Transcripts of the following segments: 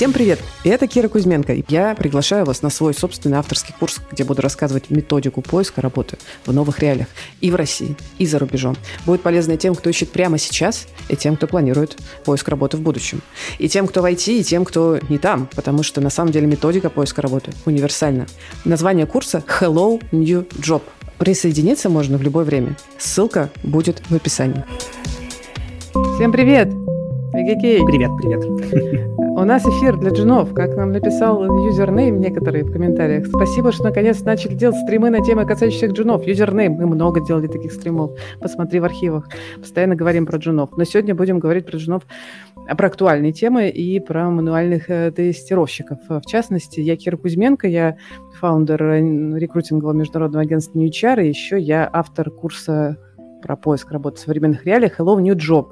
Всем привет! Это Кира Кузьменко. Я приглашаю вас на свой собственный авторский курс, где буду рассказывать методику поиска работы в новых реалиях и в России, и за рубежом. Будет полезно и тем, кто ищет прямо сейчас, и тем, кто планирует поиск работы в будущем. И тем, кто в IT, и тем, кто не там, потому что на самом деле методика поиска работы универсальна. Название курса Hello, New Job. Присоединиться можно в любое время. Ссылка будет в описании. Всем привет! Эгегей. Привет, привет. У нас эфир для джунов, как нам написал юзернейм некоторые в комментариях. Спасибо, что наконец начали делать стримы на темы, касающихся джунов. Юзернейм, мы много делали таких стримов. Посмотри в архивах. Постоянно говорим про джунов. Но сегодня будем говорить про джунов, про актуальные темы и про мануальных тестировщиков. В частности, я Кира Кузьменко, я фаундер рекрутингового международного агентства New Job, и еще я автор курса про поиск работы в современных реалиях Hello New Job.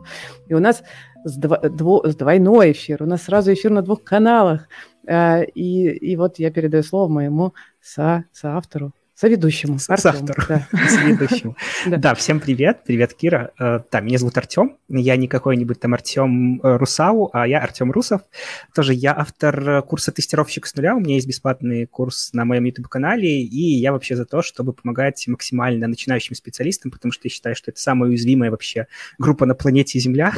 И у нас двойной эфир. У нас сразу эфир на двух каналах. И вот я передаю слово моему соавтору, соведущему. Соведущему. Да, всем привет. Привет, Кира. Да, меня зовут Артём. Я не какой-нибудь там Артём Русау, а я Артём Русов. Тоже я автор курса «Тестировщик с нуля». У меня есть бесплатный курс на моем YouTube-канале. И я вообще за то, чтобы помогать максимально начинающим специалистам, потому что я считаю, что это самая уязвимая вообще группа на планете Земля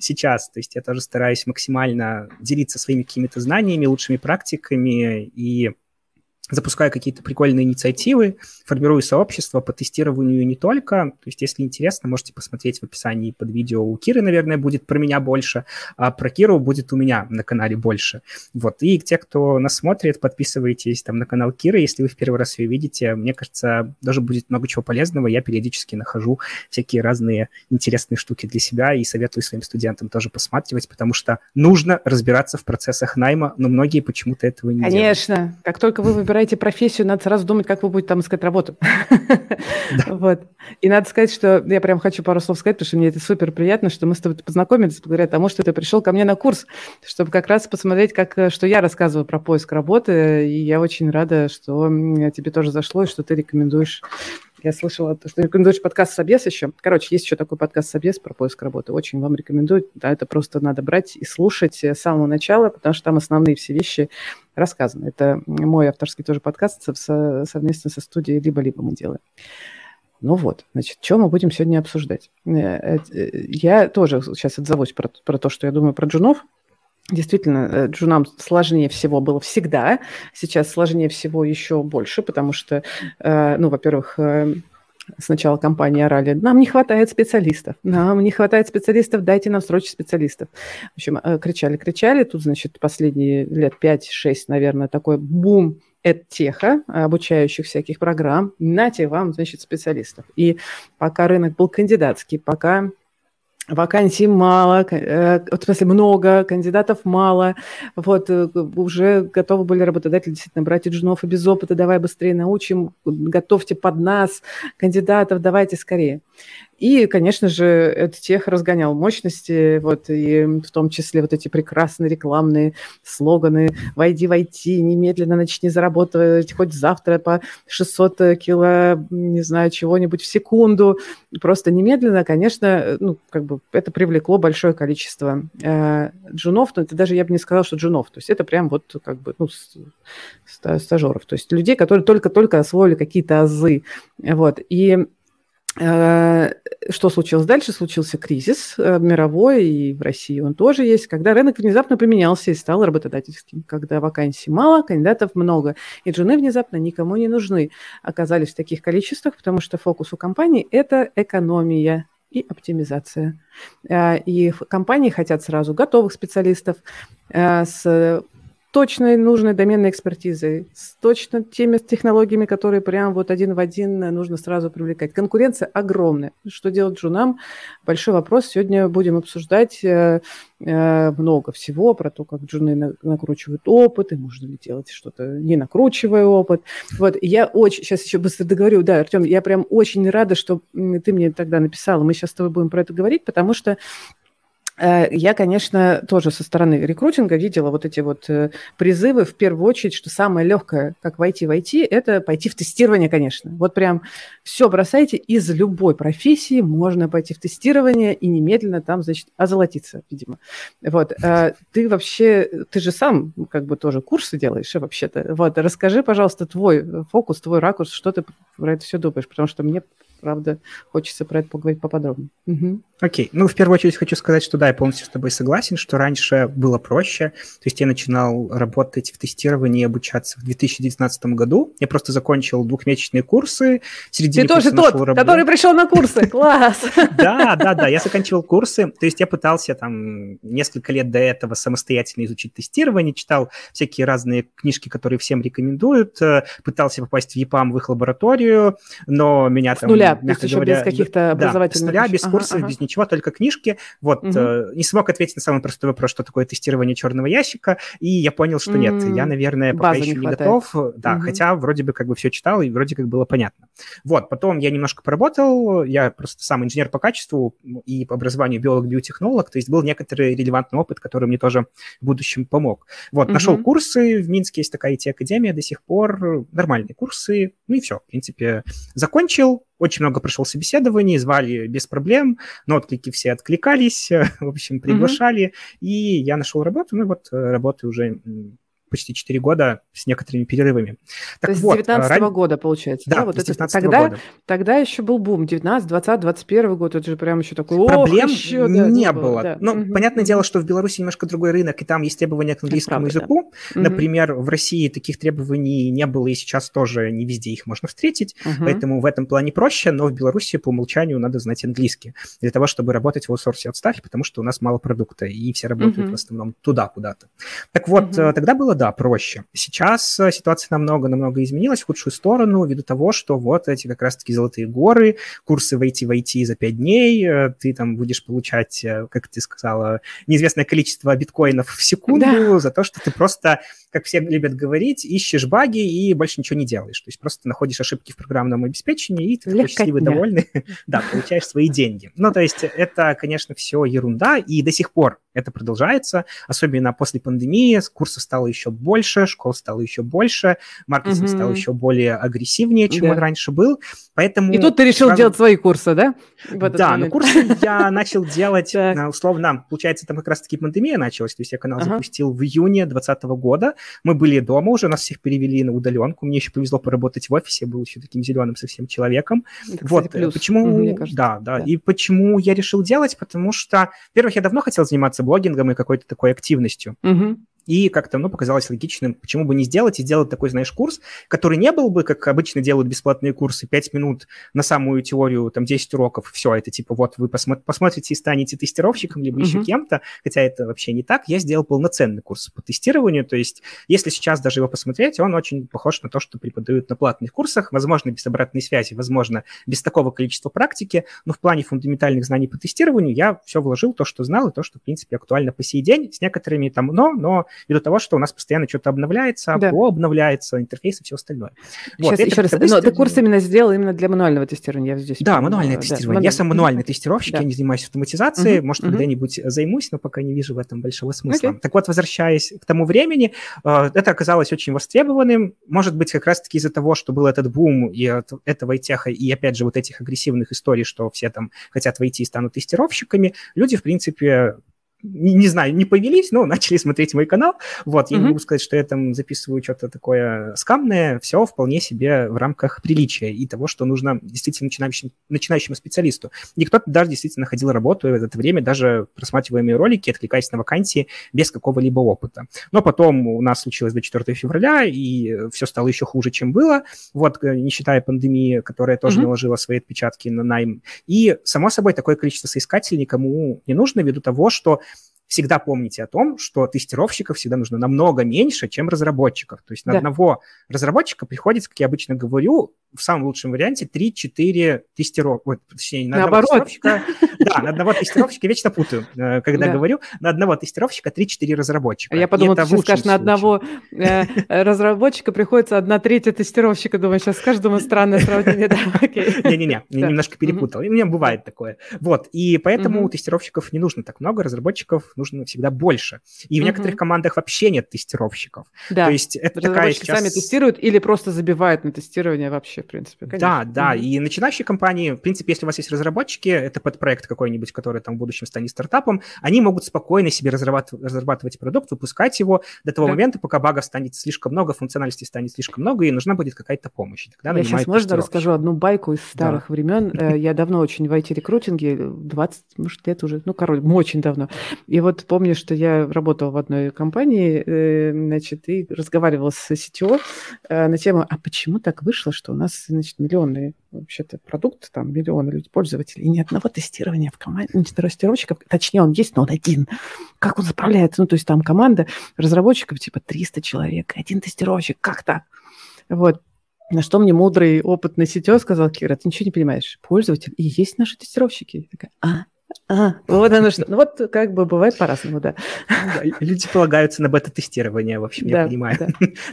сейчас. То есть я тоже стараюсь максимально делиться своими какими-то знаниями, лучшими практиками и запускаю какие-то прикольные инициативы, формирую сообщество по тестированию не только. То есть, если интересно, можете посмотреть в описании под видео. У Киры, наверное, будет про меня больше, а про Киру будет у меня на канале больше. Вот. И те, кто нас смотрит, подписывайтесь там на канал Киры. Если вы в первый раз ее видите, мне кажется, даже будет много чего полезного. Я периодически нахожу всякие разные интересные штуки для себя и советую своим студентам тоже посматривать, потому что нужно разбираться в процессах найма, но многие почему-то этого не делают. Конечно. Как только вы выбираете профессию, надо сразу думать, как вы будете там искать работу. Вот. И надо сказать, что я прям хочу пару слов сказать, потому что мне это супер приятно, что мы с тобой познакомились благодаря тому, что ты пришел ко мне на курс, чтобы как раз посмотреть, что я рассказываю про поиск работы, и я очень рада, что тебе тоже зашло, и что ты рекомендуешь. Я слышала, что ты рекомендуешь подкаст «Собес» еще. Короче, есть еще такой подкаст «Собес» про поиск работы. Очень вам рекомендую. Да, это просто надо брать и слушать с самого начала, потому что там основные все вещи рассказаны. Это мой авторский тоже подкаст совместно со студией «Либо-либо» мы делаем. Ну вот, значит, что мы будем сегодня обсуждать? Я тоже сейчас отзовусь про то, что я думаю про джунов. Действительно, джунам сложнее всего было всегда, сейчас сложнее всего еще больше, потому что, во-первых, сначала компании орали, нам не хватает специалистов, дайте нам срочно специалистов. В общем, кричали, тут, значит, последние лет 5-6, наверное, такой бум эдтеха, обучающих всяких программ, нате вам, значит, специалистов. И пока рынок был кандидатский, пока вакансий мало, в смысле много, кандидатов мало. Вот уже готовы были работодатели действительно брать и джунов, и без опыта, давай быстрее научим, готовьте под нас кандидатов, давайте скорее. И, конечно же, EdTech разгонял мощности, вот, и в том числе вот эти прекрасные рекламные слоганы «Войди в IT, немедленно начни заработать хоть завтра по 600 кило, не знаю, чего-нибудь в секунду». Просто немедленно, конечно, это привлекло большое количество джунов, но это даже я бы не сказала, что джунов, то есть это прям стажеров, то есть людей, которые только-только освоили какие-то азы, вот, и что случилось дальше? Случился кризис мировой, и в России он тоже есть, когда рынок внезапно поменялся и стал работодательским, когда вакансий мало, кандидатов много, и джуны внезапно никому не нужны, оказались в таких количествах, потому что фокус у компаний – это экономия и оптимизация. И компании хотят сразу готовых специалистов с точной нужной доменной экспертизой, с точно теми технологиями, которые прям вот один в один нужно сразу привлекать. Конкуренция огромная. Что делать джунам? Большой вопрос. Сегодня будем обсуждать много всего про то, как джуны накручивают опыт, и можно ли делать что-то, не накручивая опыт. Вот, я очень... Сейчас еще быстро договорю. Да, Артем, я прям очень рада, что ты мне тогда написала. Мы сейчас с тобой будем про это говорить, потому что Я, конечно, тоже со стороны рекрутинга видела вот эти вот призывы, в первую очередь, что самое легкое, как войти в IT, это пойти в тестирование, конечно. Вот прям все бросайте, из любой профессии можно пойти в тестирование и немедленно там, значит, озолотиться, видимо. Вот. Ты вообще, ты же сам как бы тоже курсы делаешь вообще-то. Вот, расскажи, пожалуйста, твой фокус, твой ракурс, что ты про это все думаешь, потому что мне... Правда, хочется про это поговорить поподробнее. Окей. Ну, в первую очередь хочу сказать, что да, я полностью с тобой согласен, что раньше было проще. То есть я начинал работать в тестировании и обучаться в 2019 году. Я просто закончил двухмесячные курсы. Ты тоже тот, который пришел на курсы. Класс! Да. Я заканчивал курсы. То есть я пытался там несколько лет до этого самостоятельно изучить тестирование, читал всякие разные книжки, которые всем рекомендуют, пытался попасть в EPAM, в их лабораторию, но меня там... То есть еще без каких-то образовательных... Да, с нуля, без курсов, без ничего, только книжки. Вот, не смог ответить на самый простой вопрос, что такое тестирование черного ящика, и я понял, что нет, я, наверное, пока еще не готов. Да, хотя вроде бы как бы все читал, и вроде как было понятно. Вот, потом я немножко поработал, я просто сам инженер по качеству и по образованию биолог-биотехнолог, то есть был некоторый релевантный опыт, который мне тоже в будущем помог. Вот, нашел курсы, в Минске есть такая IT-академия до сих пор, нормальные курсы, ну и все, в принципе, закончил. Очень много прошел собеседований, звали без проблем, но отклики все откликались, в общем, приглашали, и я нашел работу, ну вот работаю уже почти 4 года с некоторыми перерывами. Так то есть вот, с 19-го года, получается? Да, вот с 19-го года. Тогда еще был бум, 19, 20, 21 год, это же прям еще такой... Проблем еще, да, не было. Да. Ну, понятное дело, что в Беларуси немножко другой рынок, и там есть требования к английскому языку. Да. Например, в России таких требований не было, и сейчас тоже не везде их можно встретить, поэтому в этом плане проще, но в Беларуси по умолчанию надо знать английский для того, чтобы работать в аутсорсе от Stepik, потому что у нас мало продукта, и все работают в основном туда, куда-то. Так вот, тогда было да, проще. Сейчас ситуация намного-намного изменилась в худшую сторону ввиду того, что вот эти как раз-таки золотые горы, курсы войти за 5 дней, ты там будешь получать, как ты сказала, неизвестное количество биткоинов в секунду за то, что ты просто, как все любят говорить, ищешь баги и больше ничего не делаешь. То есть просто находишь ошибки в программном обеспечении, и ты такой счастливый, довольный, да, получаешь свои деньги. Ну, то есть это, конечно, все ерунда, и до сих пор это продолжается, особенно после пандемии, курсов стало еще больше, школ стало еще больше, маркетинг стал еще более агрессивнее, чем он раньше был, поэтому... И тут ты решил делать свои курсы, да? Да, но курсы я начал делать, условно, получается, там как раз-таки пандемия началась, то есть я канал запустил в июне 2020 года, мы были дома уже, нас всех перевели на удаленку, мне еще повезло поработать в офисе, я был еще таким зеленым совсем человеком. Это, вот, кстати, плюс, почему... Да, и почему я решил делать, потому что, во-первых, я давно хотел заниматься блогингом и какой-то такой активностью. И как-то, ну, показалось логичным, почему бы не сделать и сделать такой, знаешь, курс, который не был бы, как обычно делают бесплатные курсы, 5 минут на самую теорию, там, 10 уроков, все, это типа вот вы посмотрите и станете тестировщиком, либо еще кем-то, хотя это вообще не так. Я сделал полноценный курс по тестированию, то есть если сейчас даже его посмотреть, он очень похож на то, что преподают на платных курсах, возможно, без обратной связи, возможно, без такого количества практики, но в плане фундаментальных знаний по тестированию я все вложил, то, что знал, и то, что, в принципе, актуально по сей день, с некоторыми там но ввиду того, что у нас постоянно что-то обновляется, обновляется, интерфейс и все остальное. Вот, сейчас еще раз, но ты курс именно сделал именно для мануального тестирования, я здесь... Да, мануальное тестирование. Я сам мануальный тестировщик, я не занимаюсь автоматизацией, может, когда-нибудь займусь, но пока не вижу в этом большого смысла. Так вот, возвращаясь к тому времени, это оказалось очень востребованным, может быть, как раз-таки из-за того, что был этот бум и от этого айтеха, и опять же вот этих агрессивных историй, что все там хотят войти и станут тестировщиками, люди, в принципе... Не знаю, не повелись, но начали смотреть мой канал. Вот, я не могу сказать, что я там записываю что-то такое скамное, все вполне себе в рамках приличия и того, что нужно действительно начинающему специалисту. И кто-то даже действительно находил работу в это время, даже просматривая мои ролики, откликаясь на вакансии без какого-либо опыта. Но потом у нас случилось до 4 февраля, и все стало еще хуже, чем было, вот, не считая пандемии, которая тоже наложила свои отпечатки на найм. И, само собой, такое количество соискателей никому не нужно, ввиду того, что всегда помните о том, что тестировщиков всегда нужно намного меньше, чем разработчиков. То есть на одного разработчика приходится, как я обычно говорю, в самом лучшем варианте 3-4 тестировщика. Точнее, на одного тестировщика... Да, на одного тестировщика, вечно путаю, когда говорю, на одного тестировщика 3-4 разработчика. Я подумала, ты сейчас скажешь, на одного разработчика приходится 1/3 тестировщика. Думаю, сейчас скажешь, думаю, странное сравнение. Не-не-не, немножко перепутал. У меня бывает такое. Вот, и поэтому тестировщиков не нужно так много, разработчиков нужно всегда больше. И в некоторых командах вообще нет тестировщиков. Да, то есть это такая сейчас... сами тестируют или просто забивают на тестирование вообще, в принципе. Конечно. Да, да, и начинающие компании, в принципе, если у вас есть разработчики, это подпроект какой-нибудь, который там в будущем станет стартапом, они могут спокойно себе разрабатывать продукт, выпускать его до того момента, пока багов станет слишком много, функциональности станет слишком много, и нужна будет какая-то помощь. Тогда я сейчас, можно, расскажу одну байку из старых времен? Я давно очень в IT-рекрутинге, 20, может, лет уже, ну, короче, очень давно. И вот помню, что я работала в одной компании, значит, и разговаривала с CTO на тему, а почему так вышло, что у нас, значит, миллионы вообще-то продукт, там миллионы людей, пользователей, и ни одного тестирования в команде, ни тестировщиков, точнее, он есть, но он один. Как он заправляется? Ну, то есть там команда разработчиков типа 300 человек, один тестировщик, как так? Вот. На что мне мудрый, опытный CTO сказал: Кира, ты ничего не понимаешь, пользователь и есть наши тестировщики. Я такая, вот оно что. Ну вот как бы бывает по-разному, да. Люди полагаются на бета-тестирование, в общем, я понимаю.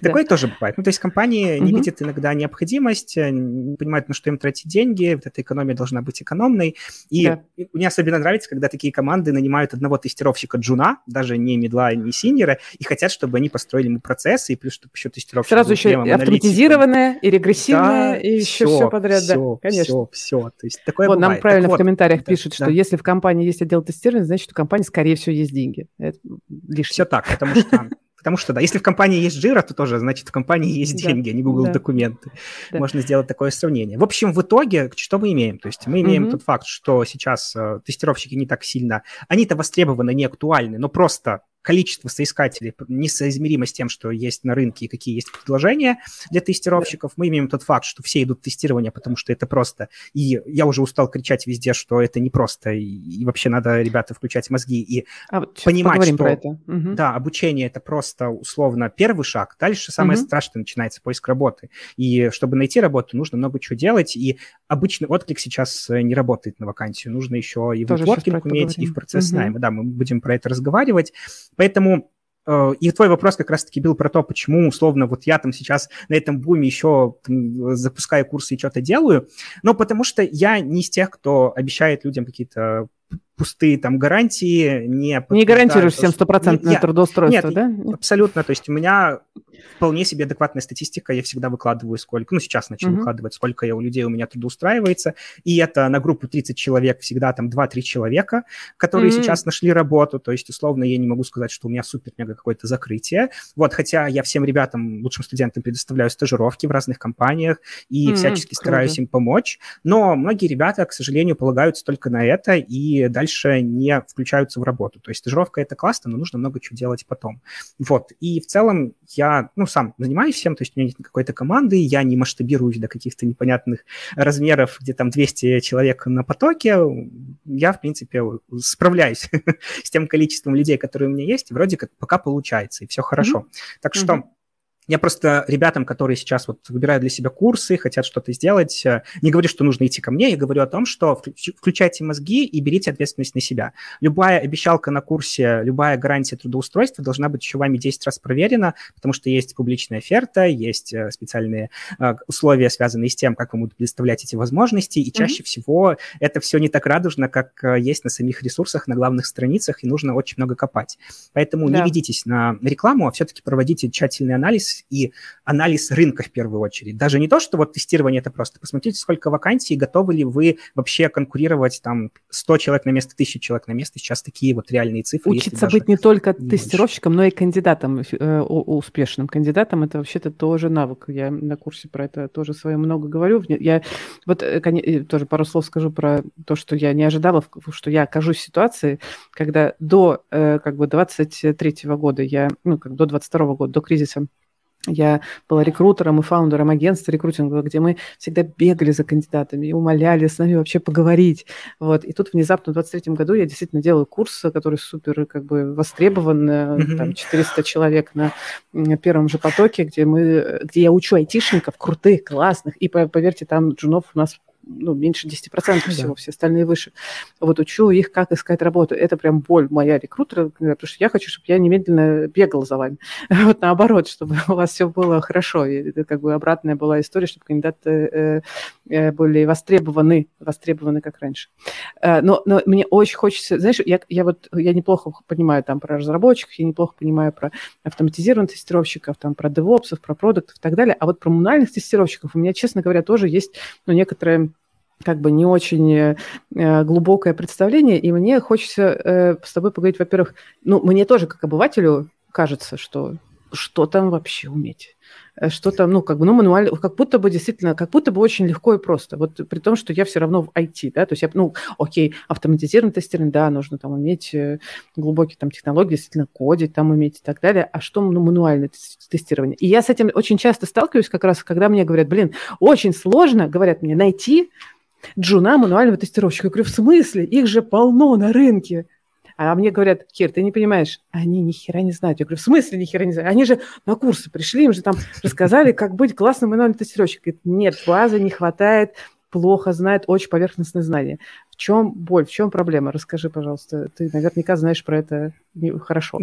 Такое тоже бывает. Ну, то есть компании не видят иногда необходимость, не понимают, на что им тратить деньги, вот эта экономия должна быть экономной. И мне особенно нравится, когда такие команды нанимают одного тестировщика джуна, даже не мидла, не синьора, и хотят, чтобы они построили ему процессы, и плюс, чтобы еще тестировщик... Сразу еще автоматизированное и регрессивное, и еще все подряд, да. Все. То есть такое бывает. Нам правильно в комментариях пишут, что если в компании есть отдел тестирования, значит, у компании, скорее всего, есть деньги. Это лишнее. Все так, потому что, да, если в компании есть Jira, то тоже, значит, в компании есть деньги, а не Google документы. Можно сделать такое сравнение. В общем, в итоге, что мы имеем? То есть мы имеем тот факт, что сейчас тестировщики не так сильно, они-то востребованы, не актуальны, но просто количество соискателей несоизмеримо с тем, что есть на рынке и какие есть предложения для тестировщиков. Мы имеем тот факт, что все идут в тестирование, потому что это просто. И я уже устал кричать везде, что это непросто. И вообще надо, ребята, включать мозги и понимать, что да, обучение – это просто условно первый шаг. Дальше самое страшное начинается – поиск работы. И чтобы найти работу, нужно много чего делать. И обычный отклик сейчас не работает на вакансию. Нужно еще и в нетворкинг уметь, и в процесс найма. Да, мы будем про это разговаривать. Поэтому и твой вопрос как раз-таки был про то, почему, условно, вот я там сейчас на этом буме еще там запускаю курсы и что-то делаю. Но потому что я не из тех, кто обещает людям какие-то пустые там гарантии. Не гарантируешь всем стопроцентное трудоустройство, нет, да? Абсолютно. То есть у меня вполне себе адекватная статистика. Я всегда выкладываю сколько... Ну, сейчас начну выкладывать, сколько я у людей у меня трудоустраивается. И это на группу 30 человек всегда там 2-3 человека, которые сейчас нашли работу. То есть, условно, я не могу сказать, что у меня супер-мега какое-то закрытие. Вот, хотя я всем ребятам, лучшим студентам предоставляю стажировки в разных компаниях и всячески стараюсь им помочь. Но многие ребята, к сожалению, полагаются только на это и дальше не включаются в работу. То есть стажировка – это классно, но нужно много чего делать потом. Вот. И в целом я, сам занимаюсь всем, то есть у меня нет какой-то команды, я не масштабируюсь до каких-то непонятных размеров, где там 200 человек на потоке. Я, в принципе, справляюсь с тем количеством людей, которые у меня есть, и вроде как пока получается, и все хорошо. Так что... Я просто ребятам, которые сейчас вот выбирают для себя курсы, хотят что-то сделать, не говорю, что нужно идти ко мне, я говорю о том, что включайте мозги и берите ответственность на себя. Любая обещалка на курсе, любая гарантия трудоустройства должна быть еще вами 10 раз проверена, потому что есть публичная оферта, есть специальные условия, связанные с тем, как вы будете предоставлять эти возможности, и чаще всего это все не так радужно, как есть на самих ресурсах, на главных страницах, и нужно очень много копать. Поэтому не ведитесь на рекламу, а все-таки проводите тщательный анализ, и анализ рынка в первую очередь. Даже не то, что вот тестирование – это просто. Посмотрите, сколько вакансий, готовы ли вы вообще конкурировать там 100 человек на место, 1000 человек на место. Сейчас такие вот реальные цифры. Учиться быть не только тестировщиком, но и кандидатом, успешным кандидатом. Это вообще-то тоже навык. Я на курсе про это тоже свое много говорю. Я вот тоже пару слов скажу про то, что я не ожидала, что я окажусь в ситуации, когда до 23-го года, до 22-го года, до кризиса, Я была рекрутером и фаундером агентства рекрутингового, где мы всегда бегали за кандидатами и умоляли с нами вообще поговорить. Вот. И тут внезапно в 2023 году я действительно делала курс, который супер как бы востребован, там 400 человек на первом же потоке, где я учу айтишников крутых, классных. И, поверьте, там джунов у нас меньше 10% всего, все остальные выше. Вот учу их, как искать работу. Это прям боль моя рекрутера, потому что я хочу, чтобы я немедленно бегала за вами. Вот наоборот, чтобы у вас все было хорошо. И это как бы обратная была история, чтобы кандидаты были востребованы как раньше. Но мне очень хочется, знаешь, я неплохо понимаю там про разработчиков, я неплохо понимаю про автоматизированных тестировщиков, там про девопсов, про продуктов и так далее. А вот про мануальных тестировщиков у меня, честно говоря, тоже есть некоторые как бы не очень глубокое представление, и мне хочется с тобой поговорить, во-первых, мне тоже, как обывателю, кажется, что там вообще уметь. Что там, мануально, как будто бы очень легко и просто. Вот при том, что я все равно в IT, да, то есть я, автоматизированный тестирование, да, нужно там уметь глубокие там технологии, действительно кодить, там уметь и так далее, а что мануальное тестирование? И я с этим очень часто сталкиваюсь как раз, когда мне говорят, очень сложно, говорят мне, найти джуна мануального тестировщика. Я говорю, в смысле? Их же полно на рынке. А мне говорят, Кир, ты не понимаешь, они ни хера не знают. Я говорю, в смысле ни хера не знают? Они же на курсы пришли, им же там рассказали, как быть классным мануальным тестировщиком. Говорит, нет, базы не хватает, плохо знает, очень поверхностные знания. В чем боль, в чем проблема? Расскажи, пожалуйста. Ты наверняка знаешь про это хорошо.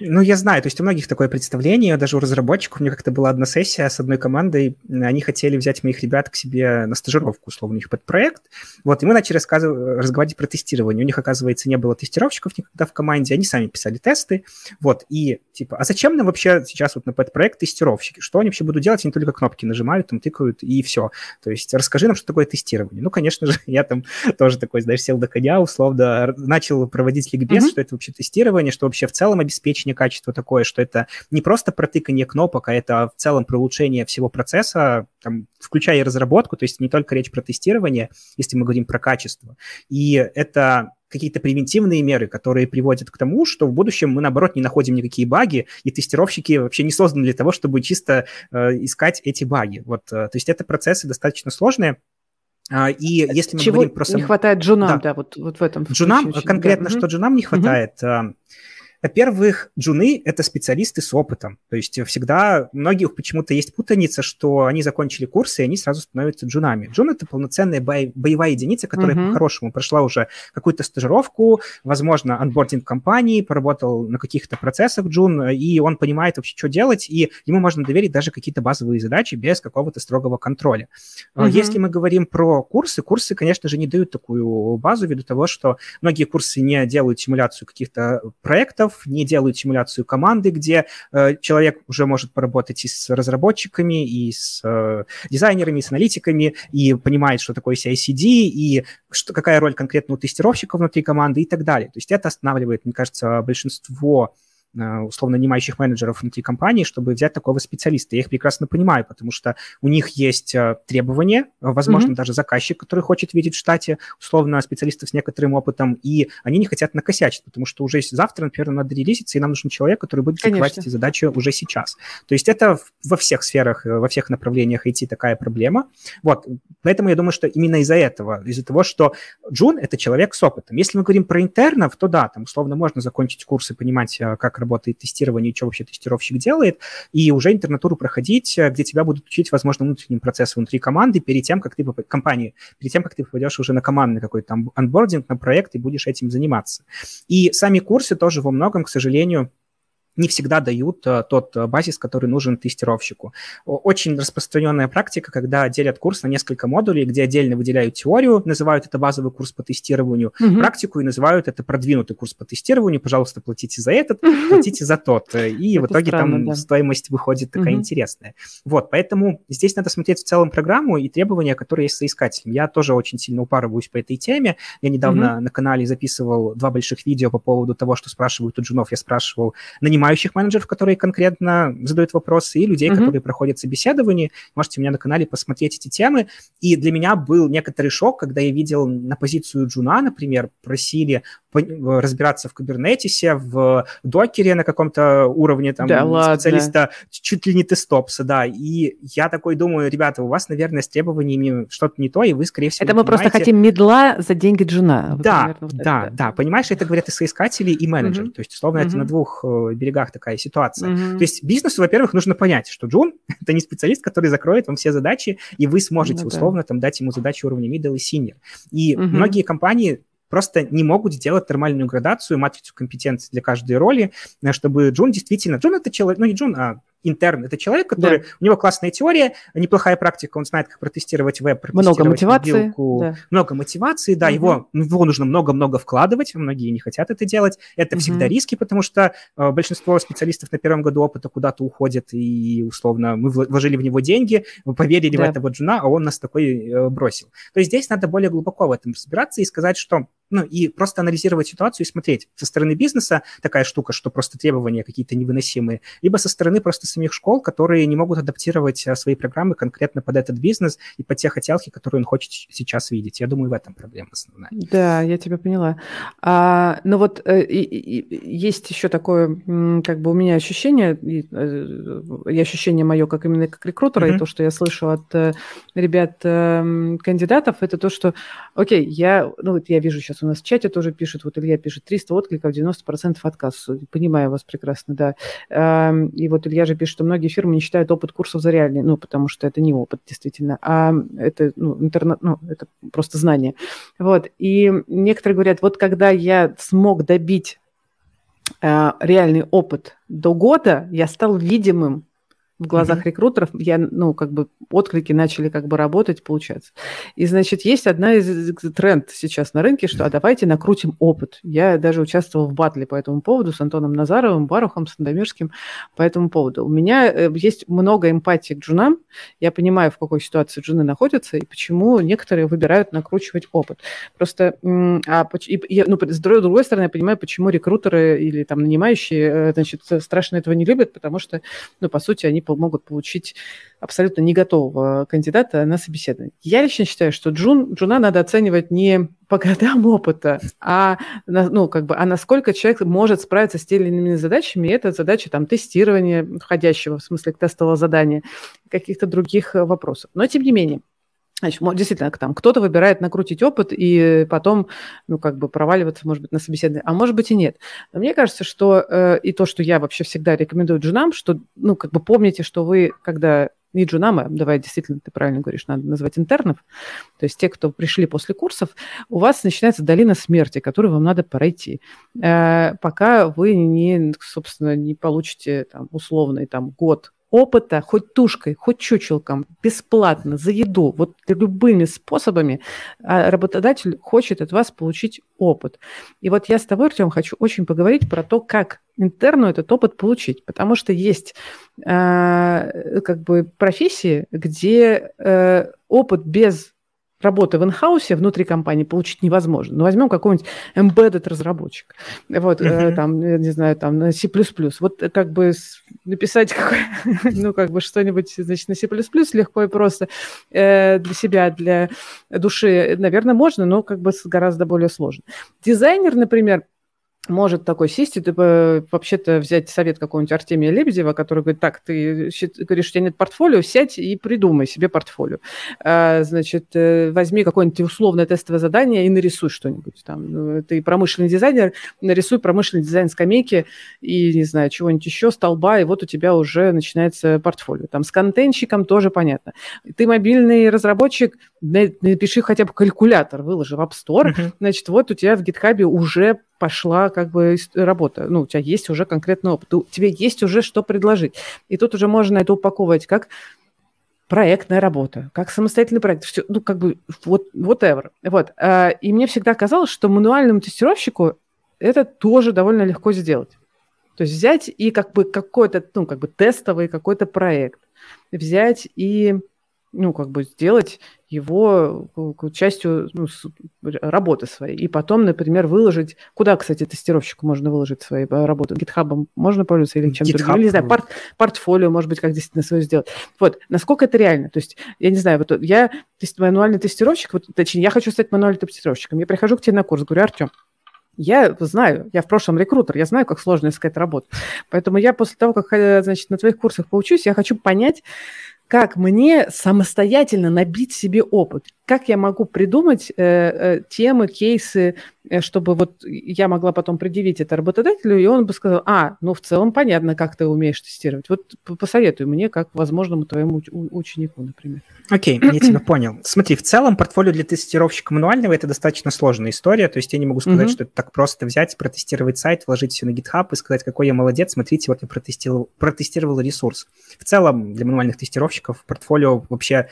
Я знаю. То есть у многих такое представление, даже у разработчиков. У меня как-то была одна сессия с одной командой. Они хотели взять моих ребят к себе на стажировку, условно, их под проект. Вот, и мы начали разговаривать про тестирование. У них, оказывается, не было тестировщиков никогда в команде. Они сами писали тесты. Вот, и а зачем нам вообще сейчас вот на подпроект тестировщики? Что они вообще будут делать? Они только кнопки нажимают, там тыкают, и все. То есть расскажи нам, что такое тестирование. Конечно же, я там тоже такой, сел до коня, условно, начал проводить ликбез, что это вообще тестирование, что вообще в целом обеспечение качества такое, что это не просто протыкание кнопок, а это в целом про улучшение всего процесса, там, включая и разработку, то есть не только речь про тестирование, если мы говорим про качество. И это какие-то превентивные меры, которые приводят к тому, что в будущем мы, наоборот, не находим никакие баги, и тестировщики вообще не созданы для того, чтобы чисто искать эти баги. Вот, то есть это процессы достаточно сложные. И если мы говорим про не хватает джунам, вот в этом. Джунам, конкретно, что джунам не хватает. Во-первых, джуны – это специалисты с опытом. То есть всегда у многих почему-то есть путаница, что они закончили курсы, и они сразу становятся джунами. Джун – это полноценная боевая единица, которая по-хорошему прошла уже какую-то стажировку, возможно, онбординг компании, поработал на каких-то процессах джун, и он понимает вообще, что делать, и ему можно доверить даже какие-то базовые задачи без какого-то строгого контроля. Если мы говорим про курсы, конечно же, не дают такую базу ввиду того, что многие курсы не делают симуляцию каких-то проектов, не делают симуляцию команды, где человек уже может поработать и с разработчиками, и с дизайнерами, и с аналитиками, и понимает, что такое CI/CD, и какая роль конкретно у тестировщика внутри команды и так далее. То есть это останавливает, мне кажется, большинство условно нанимающих менеджеров внутри компании, чтобы взять такого специалиста. Я их прекрасно понимаю, потому что у них есть требования, возможно, даже заказчик, который хочет видеть в штате, условно, специалистов с некоторым опытом, и они не хотят накосячить, потому что уже завтра, например, надо релизиться, и нам нужен человек, который будет закрывать эти задачи уже сейчас. То есть это во всех сферах, во всех направлениях IT такая проблема. Вот. Поэтому я думаю, что именно из-за этого, из-за того, что джун – это человек с опытом. Если мы говорим про интернов, то да, там, условно, можно закончить курс и понимать, как работает тестирование, что вообще тестировщик делает, и уже интернатуру проходить, где тебя будут учить, возможно, внутренним процессам внутри команды перед тем, как ты попадешь уже на командный какой-то там онбординг, на проект, и будешь этим заниматься. И сами курсы тоже во многом, к сожалению, не всегда дают тот базис, который нужен тестировщику. Очень распространенная практика, когда делят курс на несколько модулей, где отдельно выделяют теорию, называют это базовый курс по тестированию, практику, и называют это продвинутый курс по тестированию. Пожалуйста, платите за этот, платите за тот. И в итоге там стоимость выходит такая интересная. Вот, поэтому здесь надо смотреть в целом программу и требования, которые есть соискателем. Я тоже очень сильно упарываюсь по этой теме. Я недавно на канале записывал 2 больших видео по поводу того, что спрашивают у джунов. Я спрашивал нанимающих менеджеров, которые конкретно задают вопросы, и людей, которые проходят собеседование. Можете у меня на канале посмотреть эти темы. И для меня был некоторый шок, когда я видел на позицию джуна, например, просили разбираться в Kubernetes, в Докере на каком-то уровне там, да, специалиста, ладно, чуть ли не тестопса, да. И я такой думаю, ребята, у вас, наверное, с требованиями что-то не то, и вы, скорее всего, это мы понимаете... просто хотим медла за деньги джуна. Вот, да, примерно, вот да, это, да, да. Понимаешь, это говорят и соискатели, и менеджеры. То есть, условно, это на двух берегах такая ситуация. То есть бизнесу, во-первых, нужно понять, что джун – это не специалист, который закроет вам все задачи, и вы сможете, условно, там, дать ему задачи уровня middle и senior. И многие компании просто не могут сделать нормальную градацию, матрицу компетенций для каждой роли, чтобы джун действительно... Джун – это человек, ну не джун, а интерн – это человек, который... Да. У него классная теория, неплохая практика, он знает, как протестировать веб, протестировать мобилку. Да. Много мотивации, да, его нужно много-много вкладывать, многие не хотят это делать. Это всегда риски, потому что большинство специалистов на первом году опыта куда-то уходят, и, условно, мы вложили в него деньги, поверили в этого джуна, а он нас такой бросил. То есть здесь надо более глубоко в этом разбираться и сказать, что... Ну, и просто анализировать ситуацию и смотреть. Со стороны бизнеса такая штука, что просто требования какие-то невыносимые, либо со стороны просто самих школ, которые не могут адаптировать свои программы конкретно под этот бизнес и под те хотелки, которые он хочет сейчас видеть. Я думаю, в этом проблема основная. Да, я тебя поняла. Но вот есть еще такое, как бы у меня ощущение, и ощущение мое, как именно как рекрутера, и то, что я слышу от ребят, кандидатов, это то, что, окей, я вижу сейчас у нас в чате тоже пишет, вот Илья пишет, 300 откликов, 90% отказ. Понимаю вас прекрасно, да. И вот Илья же пишет, что многие фирмы не считают опыт курсов за реальный, потому что это не опыт, действительно, а это, это просто знание. Вот. И некоторые говорят, вот когда я смог добить реальный опыт до года, я стал видимым в глазах рекрутеров, отклики начали работать, получаться. И, значит, есть одна из тренд сейчас на рынке, что давайте накрутим опыт. Я даже участвовала в баттле по этому поводу с Антоном Назаровым, Барухом Сандомирским по этому поводу. У меня есть много эмпатии к джунам. Я понимаю, в какой ситуации джуны находятся и почему некоторые выбирают накручивать опыт. Просто, с другой стороны, я понимаю, почему рекрутеры или там нанимающие, страшно этого не любят, потому что, по сути, они могут получить абсолютно не готового кандидата на собеседование. Я лично считаю, что джуна надо оценивать не по годам опыта, а насколько человек может справиться с теми или иными задачами. И это задача тестирования входящего, в смысле тестового задания, каких-то других вопросов. Но тем не менее, действительно, кто-то выбирает накрутить опыт и потом, проваливаться, может быть, на собеседование, а может быть и нет. Но мне кажется, что и то, что я вообще всегда рекомендую джунам, что, помните, что вы, когда не джунам, давай действительно, ты правильно говоришь, надо назвать интернов, то есть те, кто пришли после курсов, у вас начинается долина смерти, которую вам надо пройти, пока вы не получите условный год опыта, хоть тушкой, хоть чучелком, бесплатно, за еду, любыми способами работодатель хочет от вас получить опыт. И вот я с тобой, Артём, хочу очень поговорить про то, как интерну этот опыт получить, потому что есть профессии, где опыт без работы в инхаусе внутри компании получить невозможно. Ну, возьмем какого-нибудь embedded разработчика. C++. Написать что-нибудь, на C++ легко и просто для себя, для души, наверное, можно, но гораздо более сложно. Дизайнер, например, может такой сесть, и вообще-то взять совет какого-нибудь Артемия Лебедева, который говорит, так, ты говоришь, у тебя нет портфолио, сядь и придумай себе портфолио. Возьми какое-нибудь условное тестовое задание и нарисуй что-нибудь. Ты промышленный дизайнер, нарисуй промышленный дизайн скамейки и, не знаю, чего-нибудь еще, столба, и вот у тебя уже начинается портфолио. С контентщиком тоже понятно. Ты мобильный разработчик, напиши хотя бы калькулятор, выложи в App Store, вот у тебя в GitHub уже пошла работа. У тебя есть уже конкретный опыт, у тебя есть уже что предложить. И тут уже можно это упаковывать как проектная работа, как самостоятельный проект. Все, whatever. Вот. И мне всегда казалось, что мануальному тестировщику это тоже довольно легко сделать. То есть взять и какой-то, тестовый какой-то проект. Взять и... сделать его частью работы своей. И потом, например, выложить... Куда, кстати, тестировщику можно выложить свои работы? Гитхабом можно пользоваться или чем-то другим? Или, не знаю, портфолио, может быть, как действительно свое сделать. Вот. Насколько это реально? То есть, я не знаю, мануальный тестировщик, я хочу стать мануальным тестировщиком. Я прихожу к тебе на курс, говорю, Артём, Я знаю, я в прошлом рекрутер, я знаю, как сложно искать работу. Поэтому я после того, как, значит, на твоих курсах поучусь, я хочу понять, как мне самостоятельно набить себе опыт, как я могу придумать темы, кейсы, чтобы вот я могла потом предъявить это работодателю, и он бы сказал, ну в целом понятно, как ты умеешь тестировать. Вот посоветуй мне, как возможному твоему ученику, например. Окей, я тебя понял. Смотри, в целом портфолио для тестировщика мануального – это достаточно сложная история, то есть я не могу сказать, что это так просто взять, протестировать сайт, вложить все на GitHub и сказать, какой я молодец, смотрите, вот я протестировал ресурс. В целом для мануальных тестировщиков портфолио вообще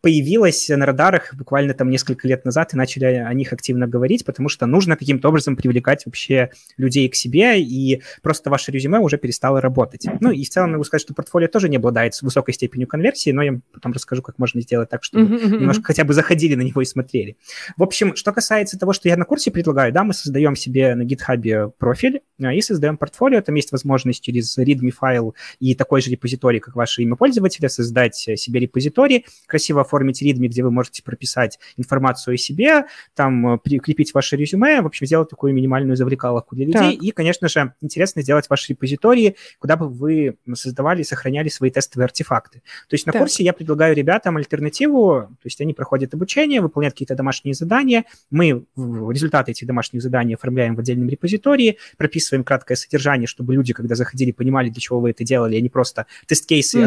появилось на радарах буквально там несколько лет назад, и начали о них активно говорить, потому что нужно каким-то образом привлекать вообще людей к себе, и просто ваше резюме уже перестало работать. Ну и в целом могу сказать, что портфолио тоже не обладает высокой степенью конверсии, но я потом расскажу, как можно сделать так, чтобы немножко хотя бы заходили на него и смотрели. В общем, что касается того, что я на курсе предлагаю, да, мы создаем себе на GitHub профиль и создаем портфолио, там есть возможность через readme файл и такой же репозиторий, как ваше имя пользователя, создать себе репозиторий, красиво оформить readme, где вы можете прописать информацию о себе, там прикрепить ваше резюме, в общем, сделать такую минимальную завлекаловку для людей. И, конечно же, интересно сделать ваши репозитории, куда бы вы создавали и сохраняли свои тестовые артефакты. То есть на курсе я предлагаю ребятам альтернативу, то есть они проходят обучение, выполняют какие-то домашние задания, мы результаты этих домашних заданий оформляем в отдельном репозитории, прописываем краткое содержание, чтобы люди, когда заходили, понимали, для чего вы это делали, а не просто тест-кейсы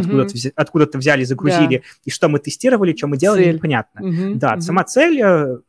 откуда-то взяли, загрузили, и что мы тестировали, что мы делали, непонятно. Сама цель,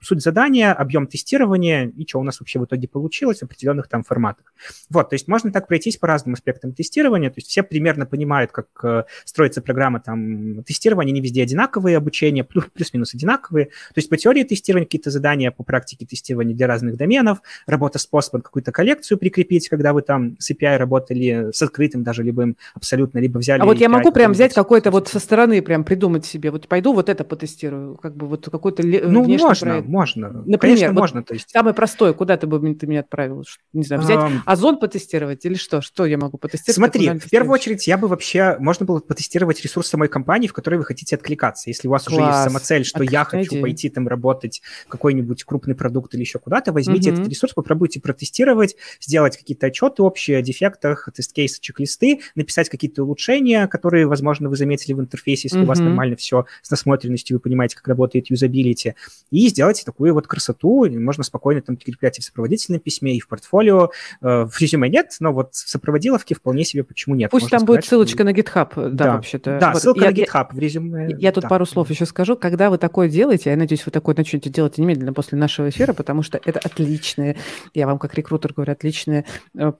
суть задания, объем тестирования и что у нас вообще в итоге получилось в определенных там форматах. Вот, то есть можно так пройтись по разным аспектам тестирования, то есть все примерно понимают, как строится программа там тестирования, не везде одинаковые обучения, плюс-минус одинаковые, то есть по теории тестирования какие-то задания, по практике тестирования для разных доменов, работа с Postman, какую-то коллекцию прикрепить, когда вы там с API работали, с открытым даже любым абсолютно, либо взяли... А вот я могу прям взять какой-то вот со стороны прям придумать себе, вот пойду вот это потестирую, как бы вот какой-то внешний проект. Можно, например, конечно, вот можно. То есть... Самое простое, куда ты меня отправил? Не знаю, взять Озон потестировать или что? Что я могу потестировать? Смотри, в первую очередь я бы вообще, можно было потестировать ресурс самой компании, в которой вы хотите откликаться. Если у вас уже есть самоцель, что я хочу пойти там работать в какой-нибудь крупный продукт или еще куда-то, возьмите этот ресурс, попробуйте протестировать, сделать какие-то отчеты общие о дефектах, тест-кейсы, чек-листы, написать какие-то улучшения, которые, возможно, вы заметили в интерфейсе, если у вас нормально все с насмотренностью, вы понимаете, как работает юзабилити, и сделайте такую вот красоту, можно спокойно там прикреплять и в сопроводительном письме, и в портфолио, в резюме нет, но вот в сопроводиловке вполне себе почему нет. Пусть можно там будет ссылочка на GitHub, да, вообще-то. Да, вот. Ссылка на GitHub в резюме. Я тут пару слов еще скажу, когда вы такое делаете, я надеюсь, вы такое начнете делать немедленно после нашего эфира, потому что это отличное, я вам как рекрутер говорю, отличное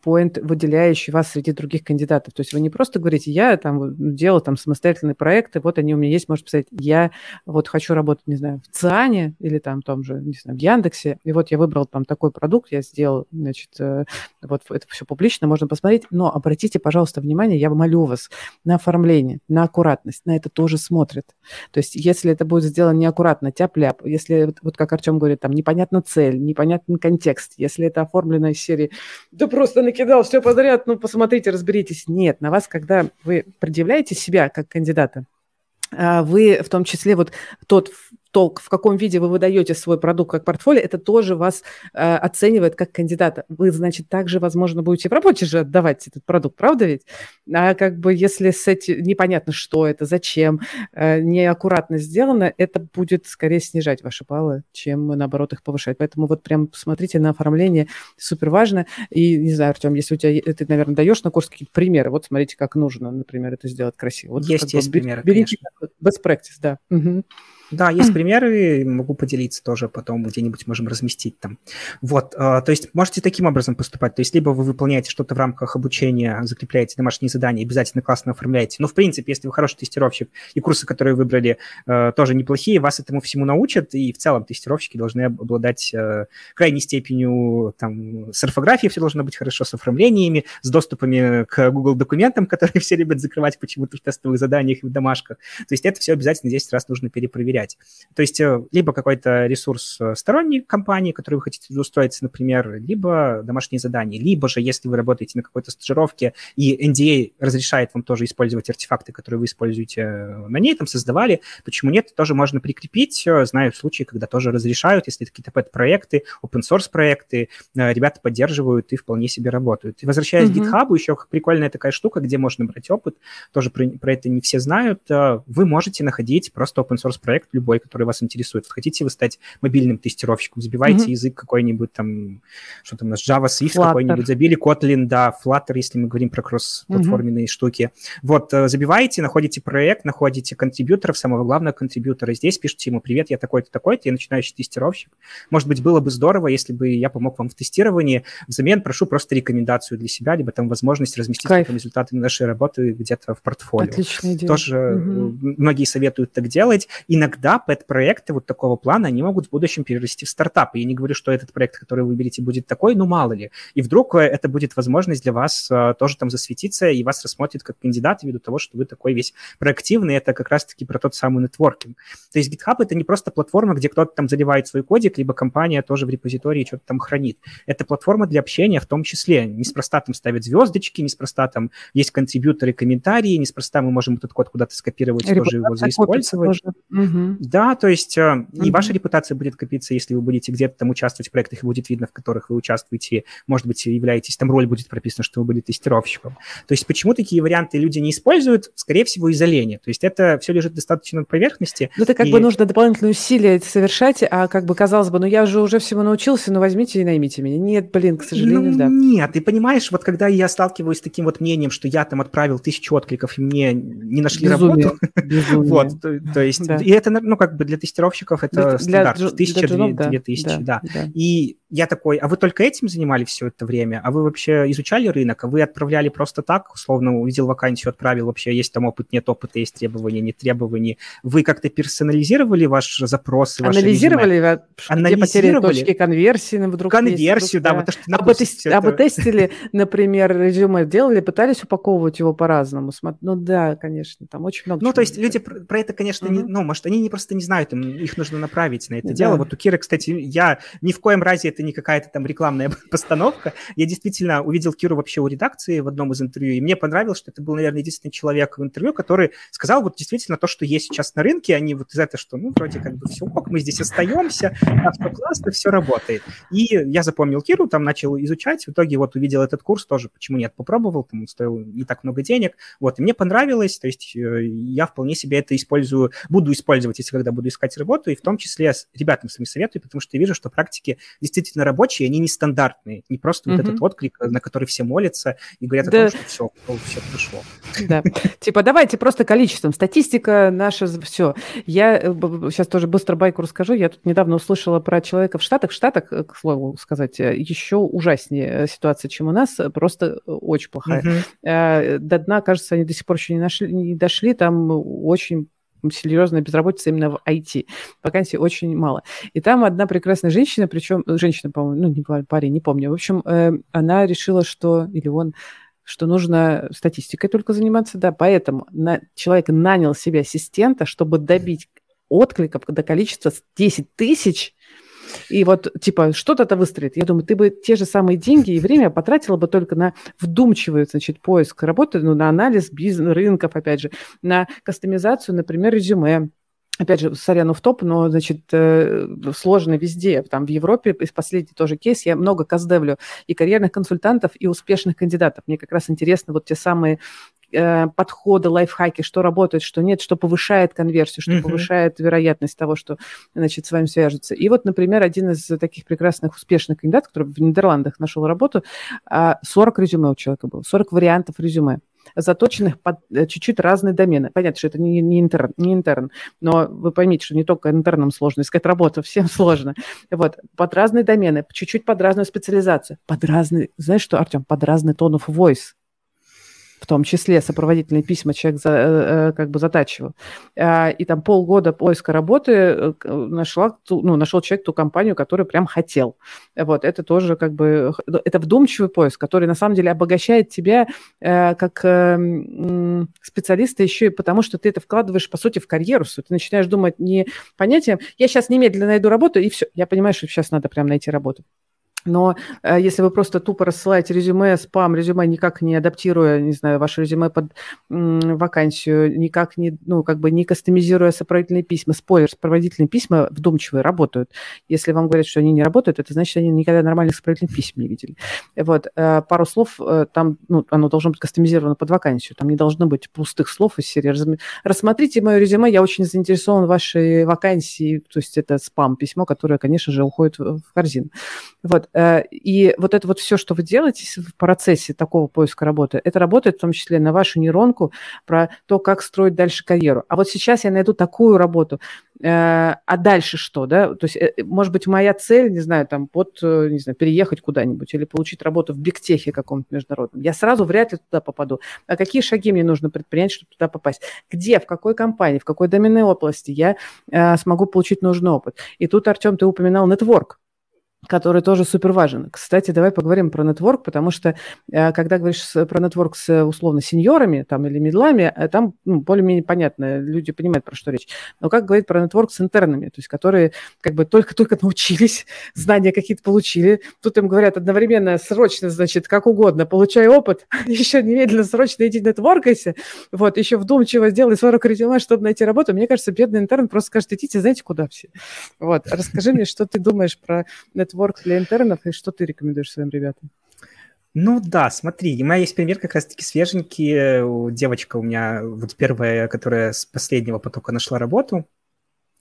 поинт, выделяющий вас среди других кандидатов, то есть вы не просто говорите, я там делал там самостоятельно проекты, вот они у меня есть, можете писать, я вот хочу работать, не знаю, в ЦИАНе или там том же, не знаю, в Яндексе, и вот я выбрал там такой продукт, я сделал, значит, вот это все публично, можно посмотреть, но обратите, пожалуйста, внимание, я молю вас, на оформление, на аккуратность, на это тоже смотрят. То есть если это будет сделано неаккуратно, тяп-ляп, если, вот как Артем говорит, там непонятна цель, непонятен контекст, если это оформлено из серии, да просто накидал все подряд, ну посмотрите, разберитесь. Нет, на вас, когда вы предъявляете себя как кандидат, вы в том числе вот тот толк, в каком виде вы выдаете свой продукт как портфолио, это тоже вас оценивает как кандидата. Вы, значит, также, возможно, будете в работе же отдавать этот продукт, правда ведь? А как бы если с этим непонятно, что это, зачем, неаккуратно сделано, это будет скорее снижать ваши баллы, чем, наоборот, их повышать. Поэтому вот прям смотрите на оформление, супер важно. И, не знаю, Артем, если у тебя, ты, наверное, даешь на курс какие-то примеры, вот смотрите, как нужно, например, это сделать красиво. Вот, есть примеры, берите, конечно. Best practice, да. Да, есть примеры, могу поделиться тоже потом, где-нибудь можем разместить там. Вот, то есть можете таким образом поступать, то есть либо вы выполняете что-то в рамках обучения, закрепляете домашние задания, обязательно классно оформляете. Но, в принципе, если вы хороший тестировщик, и курсы, которые выбрали, тоже неплохие, вас этому всему научат, и в целом тестировщики должны обладать крайней степенью, там, с орфографией все должно быть хорошо, с оформлениями, с доступами к Google документам, которые все любят закрывать почему-то в тестовых заданиях и в домашках. То есть это все обязательно 10 раз нужно перепроверить. проверять. То есть либо какой-то ресурс сторонней компании, который вы хотите устроиться, например, либо домашние задания, либо же, если вы работаете на какой-то стажировке, и NDA разрешает вам тоже использовать артефакты, которые вы используете на ней, там создавали, почему нет, тоже можно прикрепить. Знаю случаи, когда тоже разрешают, если это какие-то пэт-проекты, open-source проекты, ребята поддерживают и вполне себе работают. И возвращаясь к GitHub, еще прикольная такая штука, где можно брать опыт, тоже про это не все знают, вы можете находить просто open-source проект любой, который вас интересует. Хотите вы стать мобильным тестировщиком, забивайте язык какой-нибудь там, что там у нас, Java, Swift Flutter. Какой-нибудь забили, Kotlin, да, Flutter, если мы говорим про кросс-платформенные штуки. Вот, забиваете, находите проект, находите контрибьюторов, самого главного контрибьютора, здесь пишите ему: привет, я такой-то, такой-то, я начинающий тестировщик. Может быть, было бы здорово, если бы я помог вам в тестировании. Взамен прошу просто рекомендацию для себя, либо там возможность разместить результаты нашей работы где-то в портфолио. Отличная идея. Тоже многие советуют так делать. Иногда пэт-проекты вот такого плана, они могут в будущем перерасти в стартапы. Я не говорю, что этот проект, который вы выберете, будет такой, но мало ли. И вдруг это будет возможность для вас тоже там засветиться, и вас рассмотрят как кандидата ввиду того, что вы такой весь проактивный. Это как раз-таки про тот самый нетворкинг. То есть GitHub — это не просто платформа, где кто-то там заливает свой кодик, либо компания тоже в репозитории что-то там хранит. Это платформа для общения в том числе. Неспроста там ставят звездочки, неспроста там есть контрибьюторы, комментарии, неспроста мы можем этот код куда-то скопировать, тоже его заиспользовать. Да, то есть и ваша репутация будет копиться, если вы будете где-то там участвовать в проектах, и будет видно, в которых вы участвуете, может быть, являетесь, там роль будет прописана, что вы были тестировщиком. То есть почему такие варианты люди не используют? Скорее всего, из-за лени. То есть это все лежит достаточно на поверхности. Ну, это как бы нужно дополнительные усилия совершать, а как бы казалось бы, ну, я же уже всему научился, ну, возьмите и наймите меня. Нет, блин, к сожалению, ну, да. Нет, ты понимаешь, вот когда я сталкиваюсь с таким вот мнением, что я там отправил 1000 откликов, и мне не нашли работу. Безумие. Вот, то есть, да. И это, ну, как бы для тестировщиков это стандарт. 1000, 2000, да. И я такой: а вы только этим занимались все это время? А вы вообще изучали рынок? А вы отправляли просто так, условно, увидел вакансию, отправил, вообще есть там опыт, нет опыта, есть требования, нет требований. Вы как-то персонализировали ваш запрос? Анализировали? Где потеряли точки конверсии? Конверсию, да. Вот, тестили, например, резюме делали, пытались упаковывать его по-разному. Ну да, конечно, там очень много. Ну, то есть люди про это, конечно, не, ну, может, они просто не знают, их нужно направить на это дело. Вот у Киры, кстати, я ни в коем разе это не какая-то там рекламная постановка. Я действительно увидел Киру вообще у редакции в одном из интервью, и мне понравилось, что это был, наверное, единственный человек в интервью, который сказал вот действительно то, что есть сейчас на рынке, а не вот из этого, что, ну, вроде как бы все ок, мы здесь остаемся, автоклассно, все работает. И я запомнил Киру, там начал изучать, в итоге вот увидел этот курс тоже, почему нет, попробовал, там он стоил не так много денег, вот, и мне понравилось, то есть я вполне себе это использую, буду использовать, если когда буду искать работу, и в том числе с ребятам своим советую, потому что я вижу, что практики действительно рабочие, они нестандартные, не просто вот этот отклик, на который все молятся и говорят о том, что все пришло. Да, типа давайте просто количеством, статистика наша, все. Я сейчас тоже быстро байку расскажу, я тут недавно услышала про человека в Штатах, к слову сказать, еще ужаснее ситуация, чем у нас, просто очень плохая. До дна, кажется, они до сих пор еще не дошли, там очень серьезная безработица именно в IT. Вакансий очень мало. И там одна прекрасная женщина, причем женщина, по-моему, ну, не парень, не помню. В общем, она решила, что, или он, что нужно статистикой только заниматься, да, поэтому человек нанял себе ассистента, чтобы добить откликов до количества 10 000. И вот, типа, что-то выстроит. Я думаю, ты бы те же самые деньги и время потратила бы только на вдумчивый, значит, поиск работы, ну, на анализ рынков, опять же, на кастомизацию, например, резюме. Опять же, сорян, в топ, но, значит, сложно везде. Там в Европе, из последний тоже кейс, я много каздевлю и карьерных консультантов, и успешных кандидатов. Мне как раз интересно вот те самые подходы, лайфхаки, что работает, что нет, что повышает конверсию, что повышает вероятность того, что, значит, с вами свяжутся. И вот, например, один из таких прекрасных успешных кандидатов, который в Нидерландах нашел работу, 40 резюме у человека было, 40 вариантов резюме, заточенных под чуть-чуть разные домены. Понятно, что это не интерн, но вы поймите, что не только интернам сложно искать работу, всем сложно. Вот, под разные домены, чуть-чуть под разную специализацию, под разный, знаешь что, Артем, под разный tone of voice. в том числе сопроводительные письма человек как бы затачивал. И там полгода поиска работы нашел человек ту компанию, которую прям хотел. Вот, это тоже как бы... Это вдумчивый поиск, который на самом деле обогащает тебя как специалиста еще и потому, что ты это вкладываешь, по сути, в карьеру. Ты начинаешь думать не понятием, я сейчас немедленно найду работу, и все. Я понимаю, что сейчас надо прям найти работу. Но если вы просто тупо рассылаете резюме, спам, резюме, никак не адаптируя, не знаю, ваше резюме под вакансию, никак не, не кастомизируя сопроводительные письма, спойлер, сопроводительные письма вдумчивые работают. Если вам говорят, что они не работают, это значит, они никогда нормальных сопроводительных писем не видели. Вот, пару слов, там, оно должно быть кастомизировано под вакансию, там не должно быть пустых слов из серии. Рассмотрите мое резюме, я очень заинтересован в вашей вакансии, то есть это спам-письмо, которое, конечно же, уходит в корзину. Вот. И вот это вот все, что вы делаете в процессе такого поиска работы, это работает в том числе на вашу нейронку про то, как строить дальше карьеру. А вот сейчас я найду такую работу, а дальше что, да? То есть, может быть, моя цель, переехать куда-нибудь или получить работу в бигтехе каком-то международном. Я сразу вряд ли туда попаду. А какие шаги мне нужно предпринять, чтобы туда попасть? Где, в какой компании, в какой доменной области я смогу получить нужный опыт? И тут, Артем, ты упоминал нетворк, который тоже супер важен. Кстати, давай поговорим про нетворк, потому что, когда говоришь про нетворк с, условно, сеньорами там, или мидлами, там более-менее понятно, люди понимают, про что речь. Но как говорить про нетворк с интернами, то есть которые как бы только-только научились, знания какие-то получили, тут им говорят одновременно срочно, как угодно, получай опыт, еще немедленно срочно иди нетворкайся, вот, еще вдумчиво сделай 40 резюме, чтобы найти работу. Мне кажется, бедный интерн просто скажет, идите, знаете, куда все. Вот, расскажи мне, что ты думаешь про нетворк для интернов, и что ты рекомендуешь своим ребятам? Ну да, смотри, у меня есть пример как раз-таки свеженький. Девочка у меня вот первая, которая с последнего потока нашла работу.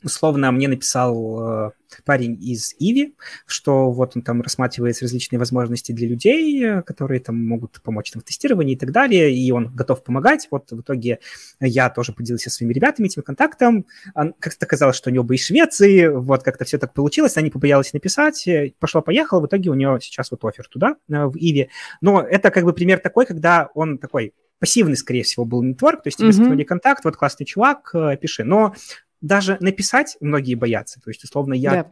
Условно, мне написал парень из Иви, что вот он там рассматривает различные возможности для людей, которые там могут помочь там в тестировании и так далее, и он готов помогать. Вот в итоге я тоже поделился со своими ребятами этим контактом. Как-то казалось, что у него бы из Швеции, вот как-то все так получилось, она не побоялась написать, пошла-поехала, в итоге у него сейчас вот оффер туда, в Иви. Но это как бы пример такой, когда он такой пассивный, скорее всего, был нетворк, то есть тебе скинули контакт, вот классный чувак, пиши. Но даже написать многие боятся. То есть, условно, я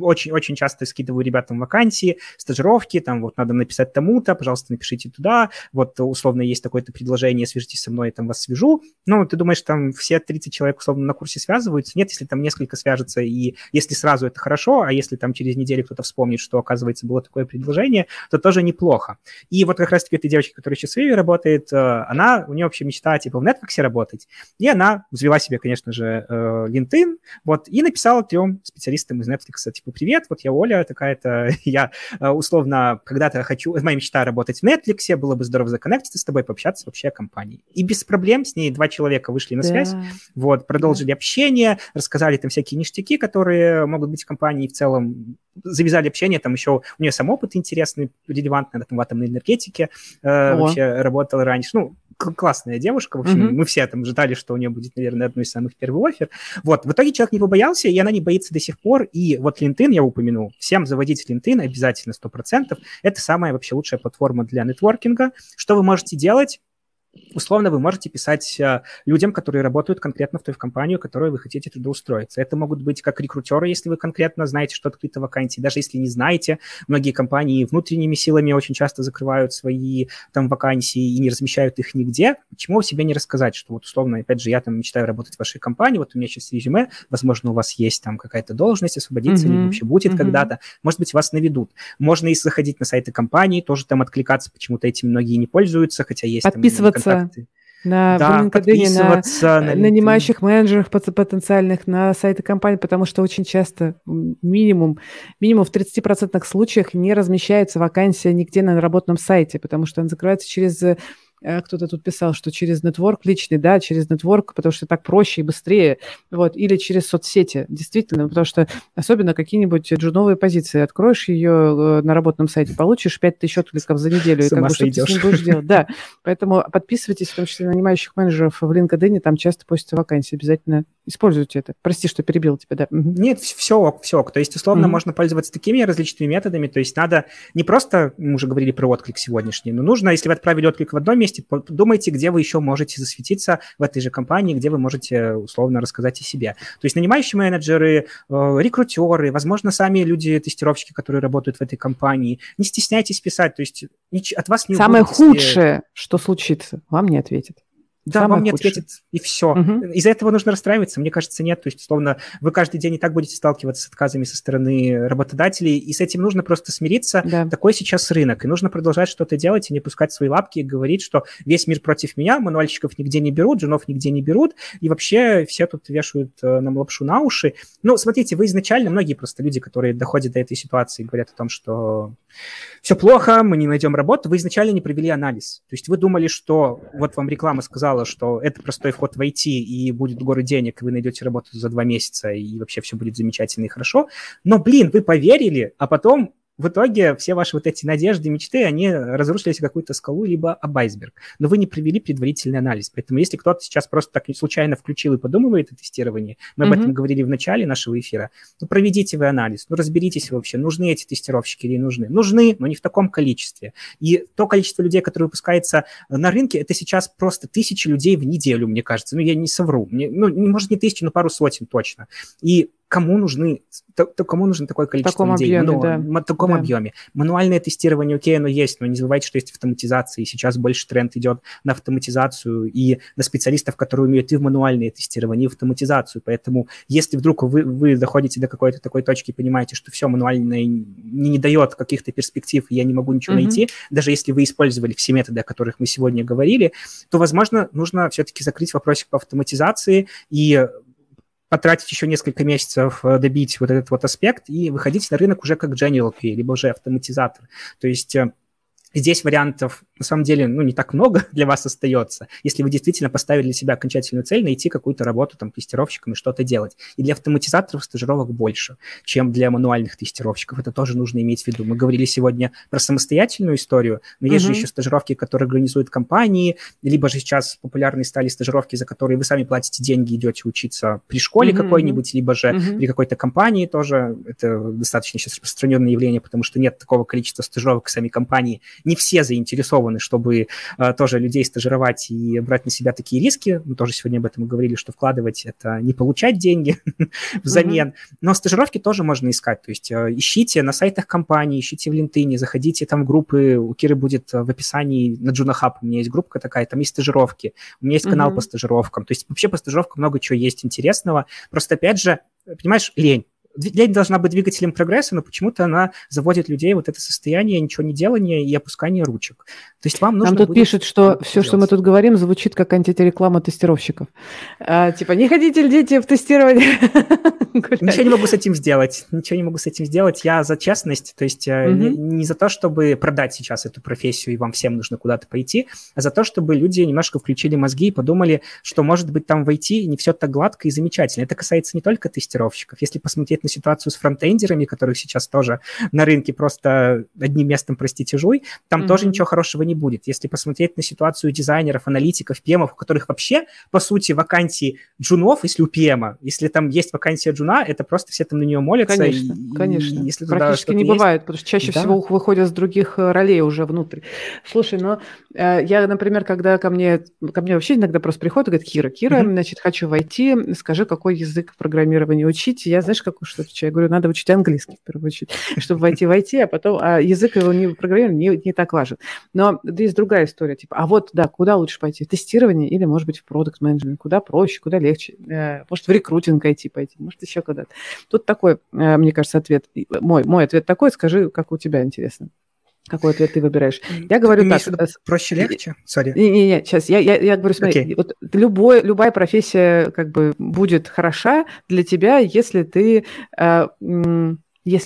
очень-очень часто скидываю ребятам вакансии, стажировки, там вот надо написать тому-то, пожалуйста, напишите туда, вот условно есть такое-то предложение, свяжитесь со мной, я там вас свяжу. Ну, ты думаешь, там все 30 человек условно на курсе связываются? Нет, если там несколько свяжется, и если сразу это хорошо, а если там через неделю кто-то вспомнит, что, оказывается, было такое предложение, то тоже неплохо. И вот как раз-таки эта девочка, которая сейчас с Иви работает, у нее вообще мечта типа в Netflix работать, и она взвела себе, конечно же, LinkedIn, вот, и написала 3 специалистам из Netflix, типа, привет, вот я Оля такая-то, я условно когда-то хочу, моя мечта работать в Netflix, было бы здорово законнектиться с тобой, пообщаться вообще о компании. И без проблем с ней 2 человека вышли на связь, вот, продолжили общение, рассказали там всякие ништяки, которые могут быть в компании, в целом завязали общение, там еще у нее сам опыт интересный, релевантный, она там в атомной энергетике вообще работала раньше, классная девушка, в общем, мы все там ждали, что у нее будет, наверное, одно из самых первых оффер. Вот, в итоге человек не побоялся, и она не боится до сих пор, и вот LinkedIn я упомянул, всем заводить LinkedIn обязательно 100%, это самая вообще лучшая платформа для нетворкинга. Что вы можете делать? Условно, вы можете писать людям, которые работают конкретно в той компании, в которую вы хотите трудоустроиться. Это могут быть как рекрутеры, если вы конкретно знаете, что открыты вакансии. Даже если не знаете, многие компании внутренними силами очень часто закрывают свои там вакансии и не размещают их нигде. Почему себе не рассказать, что вот условно, опять же, я там мечтаю работать в вашей компании, вот у меня сейчас резюме, возможно, у вас есть там какая-то должность, освободиться или вообще будет когда-то. Может быть, вас наведут. Можно и заходить на сайты компании, тоже там откликаться, почему-то этим многие не пользуются, хотя есть там контакты. Подписываться на нанимающих менеджерах потенциальных, на сайты компаний, потому что очень часто, минимум в 30% случаях не размещается вакансия нигде на работном сайте, потому что она закрывается через... Кто-то тут писал, что через нетворк личный, да, через нетворк, потому что так проще и быстрее, вот, или через соцсети, действительно, потому что особенно какие-нибудь джуновые позиции, откроешь ее на работном сайте, получишь 5000 откликов за неделю, и как бы что ты с ним будешь делать, да, поэтому подписывайтесь, в том числе нанимающих менеджеров в LinkedIn, там часто постятся вакансии, обязательно используйте это. Прости, что перебил тебя, да. Нет, все ок, то есть условно можно пользоваться такими различными методами, то есть надо не просто, мы уже говорили про отклик сегодняшний, но нужно, если вы отправили отклик в одном месте, есть, думайте, где вы еще можете засветиться в этой же компании, где вы можете условно рассказать о себе. То есть нанимающие менеджеры, рекрутеры, возможно, сами люди-тестировщики, которые работают в этой компании. Не стесняйтесь писать, то есть от вас не самое убудет, худшее, что случится, вам не ответят. Да, самое вам не худшее. Ответит, и все. Угу. Из-за этого нужно расстраиваться? Мне кажется, нет. То есть, условно, вы каждый день и так будете сталкиваться с отказами со стороны работодателей, и с этим нужно просто смириться. Да. Такой сейчас рынок, и нужно продолжать что-то делать и не пускать свои лапки и говорить, что весь мир против меня, мануальщиков нигде не берут, джунов нигде не берут, и вообще все тут вешают нам лапшу на уши. Ну, смотрите, вы изначально, многие просто люди, которые доходят до этой ситуации, говорят о том, что все плохо, мы не найдем работу, вы изначально не провели анализ. То есть вы думали, что вот вам реклама сказала, что это простой вход в IT, и будет горы денег, и вы найдете работу за 2 месяца, и вообще все будет замечательно и хорошо. Но, блин, вы поверили, а потом в итоге все ваши вот эти надежды, мечты, они разрушились какую-то скалу, либо об айсберг. Но вы не провели предварительный анализ. Поэтому если кто-то сейчас просто так случайно включил и подумывает о тестировании, мы об этом говорили в начале нашего эфира, ну, проведите вы анализ, ну, разберитесь вообще, нужны эти тестировщики или не нужны. Нужны, но не в таком количестве. И то количество людей, которые выпускается на рынке, это сейчас просто 1000 людей в неделю, мне кажется. Ну, я не совру. Может, не 1000, но пару сотен точно. И кому нужно такое количество людей в таком объеме. Мануальное тестирование, окей, оно есть, но не забывайте, что есть автоматизация, и сейчас больше тренд идет на автоматизацию и на специалистов, которые умеют и в мануальное тестирование, и в автоматизацию. Поэтому если вдруг вы доходите до какой-то такой точки и понимаете, что все мануальное не дает каких-то перспектив, и я не могу ничего найти, даже если вы использовали все методы, о которых мы сегодня говорили, то, возможно, нужно все-таки закрыть вопросик по автоматизации и потратить еще несколько месяцев, добить вот этот вот аспект и выходить на рынок уже как General P, либо уже автоматизатор. То есть здесь вариантов, на самом деле, ну, не так много для вас остается, если вы действительно поставили для себя окончательную цель найти какую-то работу там тестировщиком и что-то делать. И для автоматизаторов стажировок больше, чем для мануальных тестировщиков. Это тоже нужно иметь в виду. Мы говорили сегодня про самостоятельную историю, но есть же еще стажировки, которые организуют компании, либо же сейчас популярные стали стажировки, за которые вы сами платите деньги, идете учиться при школе какой-нибудь, либо же при какой-то компании тоже. Это достаточно сейчас распространенное явление, потому что нет такого количества стажировок самой компании. Не все заинтересованы, чтобы тоже людей стажировать и брать на себя такие риски. Мы тоже сегодня об этом говорили, что вкладывать – это не получать деньги взамен. Но стажировки тоже можно искать. То есть ищите на сайтах компании, ищите в LinkedIn, заходите там в группы. У Киры будет в описании на Джунохаб. У меня есть группа такая, там есть стажировки. У меня есть канал по стажировкам. То есть вообще по стажировкам много чего есть интересного. Просто, опять же, понимаешь, лень. Лень должна быть двигателем прогресса, но почему-то она заводит людей в вот это состояние ничего не делания и опускания ручек. То есть вам нужно нам тут будет пишут, что все, делать. Что мы тут говорим, звучит как антиреклама тестировщиков. Типа, не ходите, дети, в тестирование. Ничего не могу с этим сделать. Я за честность, то есть не за то, чтобы продать сейчас эту профессию, и вам всем нужно куда-то пойти, а за то, чтобы люди немножко включили мозги и подумали, что, может быть, там войти не все так гладко и замечательно. Это касается не только тестировщиков. Если посмотреть на ситуацию с фронтендерами, которых сейчас тоже на рынке просто одним местом, простите, жуй, там тоже ничего хорошего не будет. Если посмотреть на ситуацию дизайнеров, аналитиков, ПМов, у которых вообще, по сути, вакансии джунов, если у ПМа, если там есть вакансия джуна, это просто все там на нее молятся. Конечно. И если практически не бывает, потому что чаще всего выходят с других ролей уже внутрь. Слушай, но я, например, когда ко мне вообще иногда просто приходят и говорят: Кира, значит, хочу войти, скажи, какой язык программирования учить. Я, знаешь, какую что-то. Я говорю, надо учить английский в первую очередь, чтобы войти, а потом язык его не программирования не так важен. Но есть другая история, типа, куда лучше пойти? В тестирование или, может быть, в продакт-менеджмент? Куда проще, куда легче? Может, в рекрутинг IT пойти, может, еще куда-то. Тут такой, мне кажется, ответ. Мой ответ такой, скажи, как у тебя интересно. Какой ответ ты выбираешь? Я говорю так. Проще, легче? Сори. Не, сейчас. Я говорю, смотри, вот любая профессия как бы будет хороша для тебя, если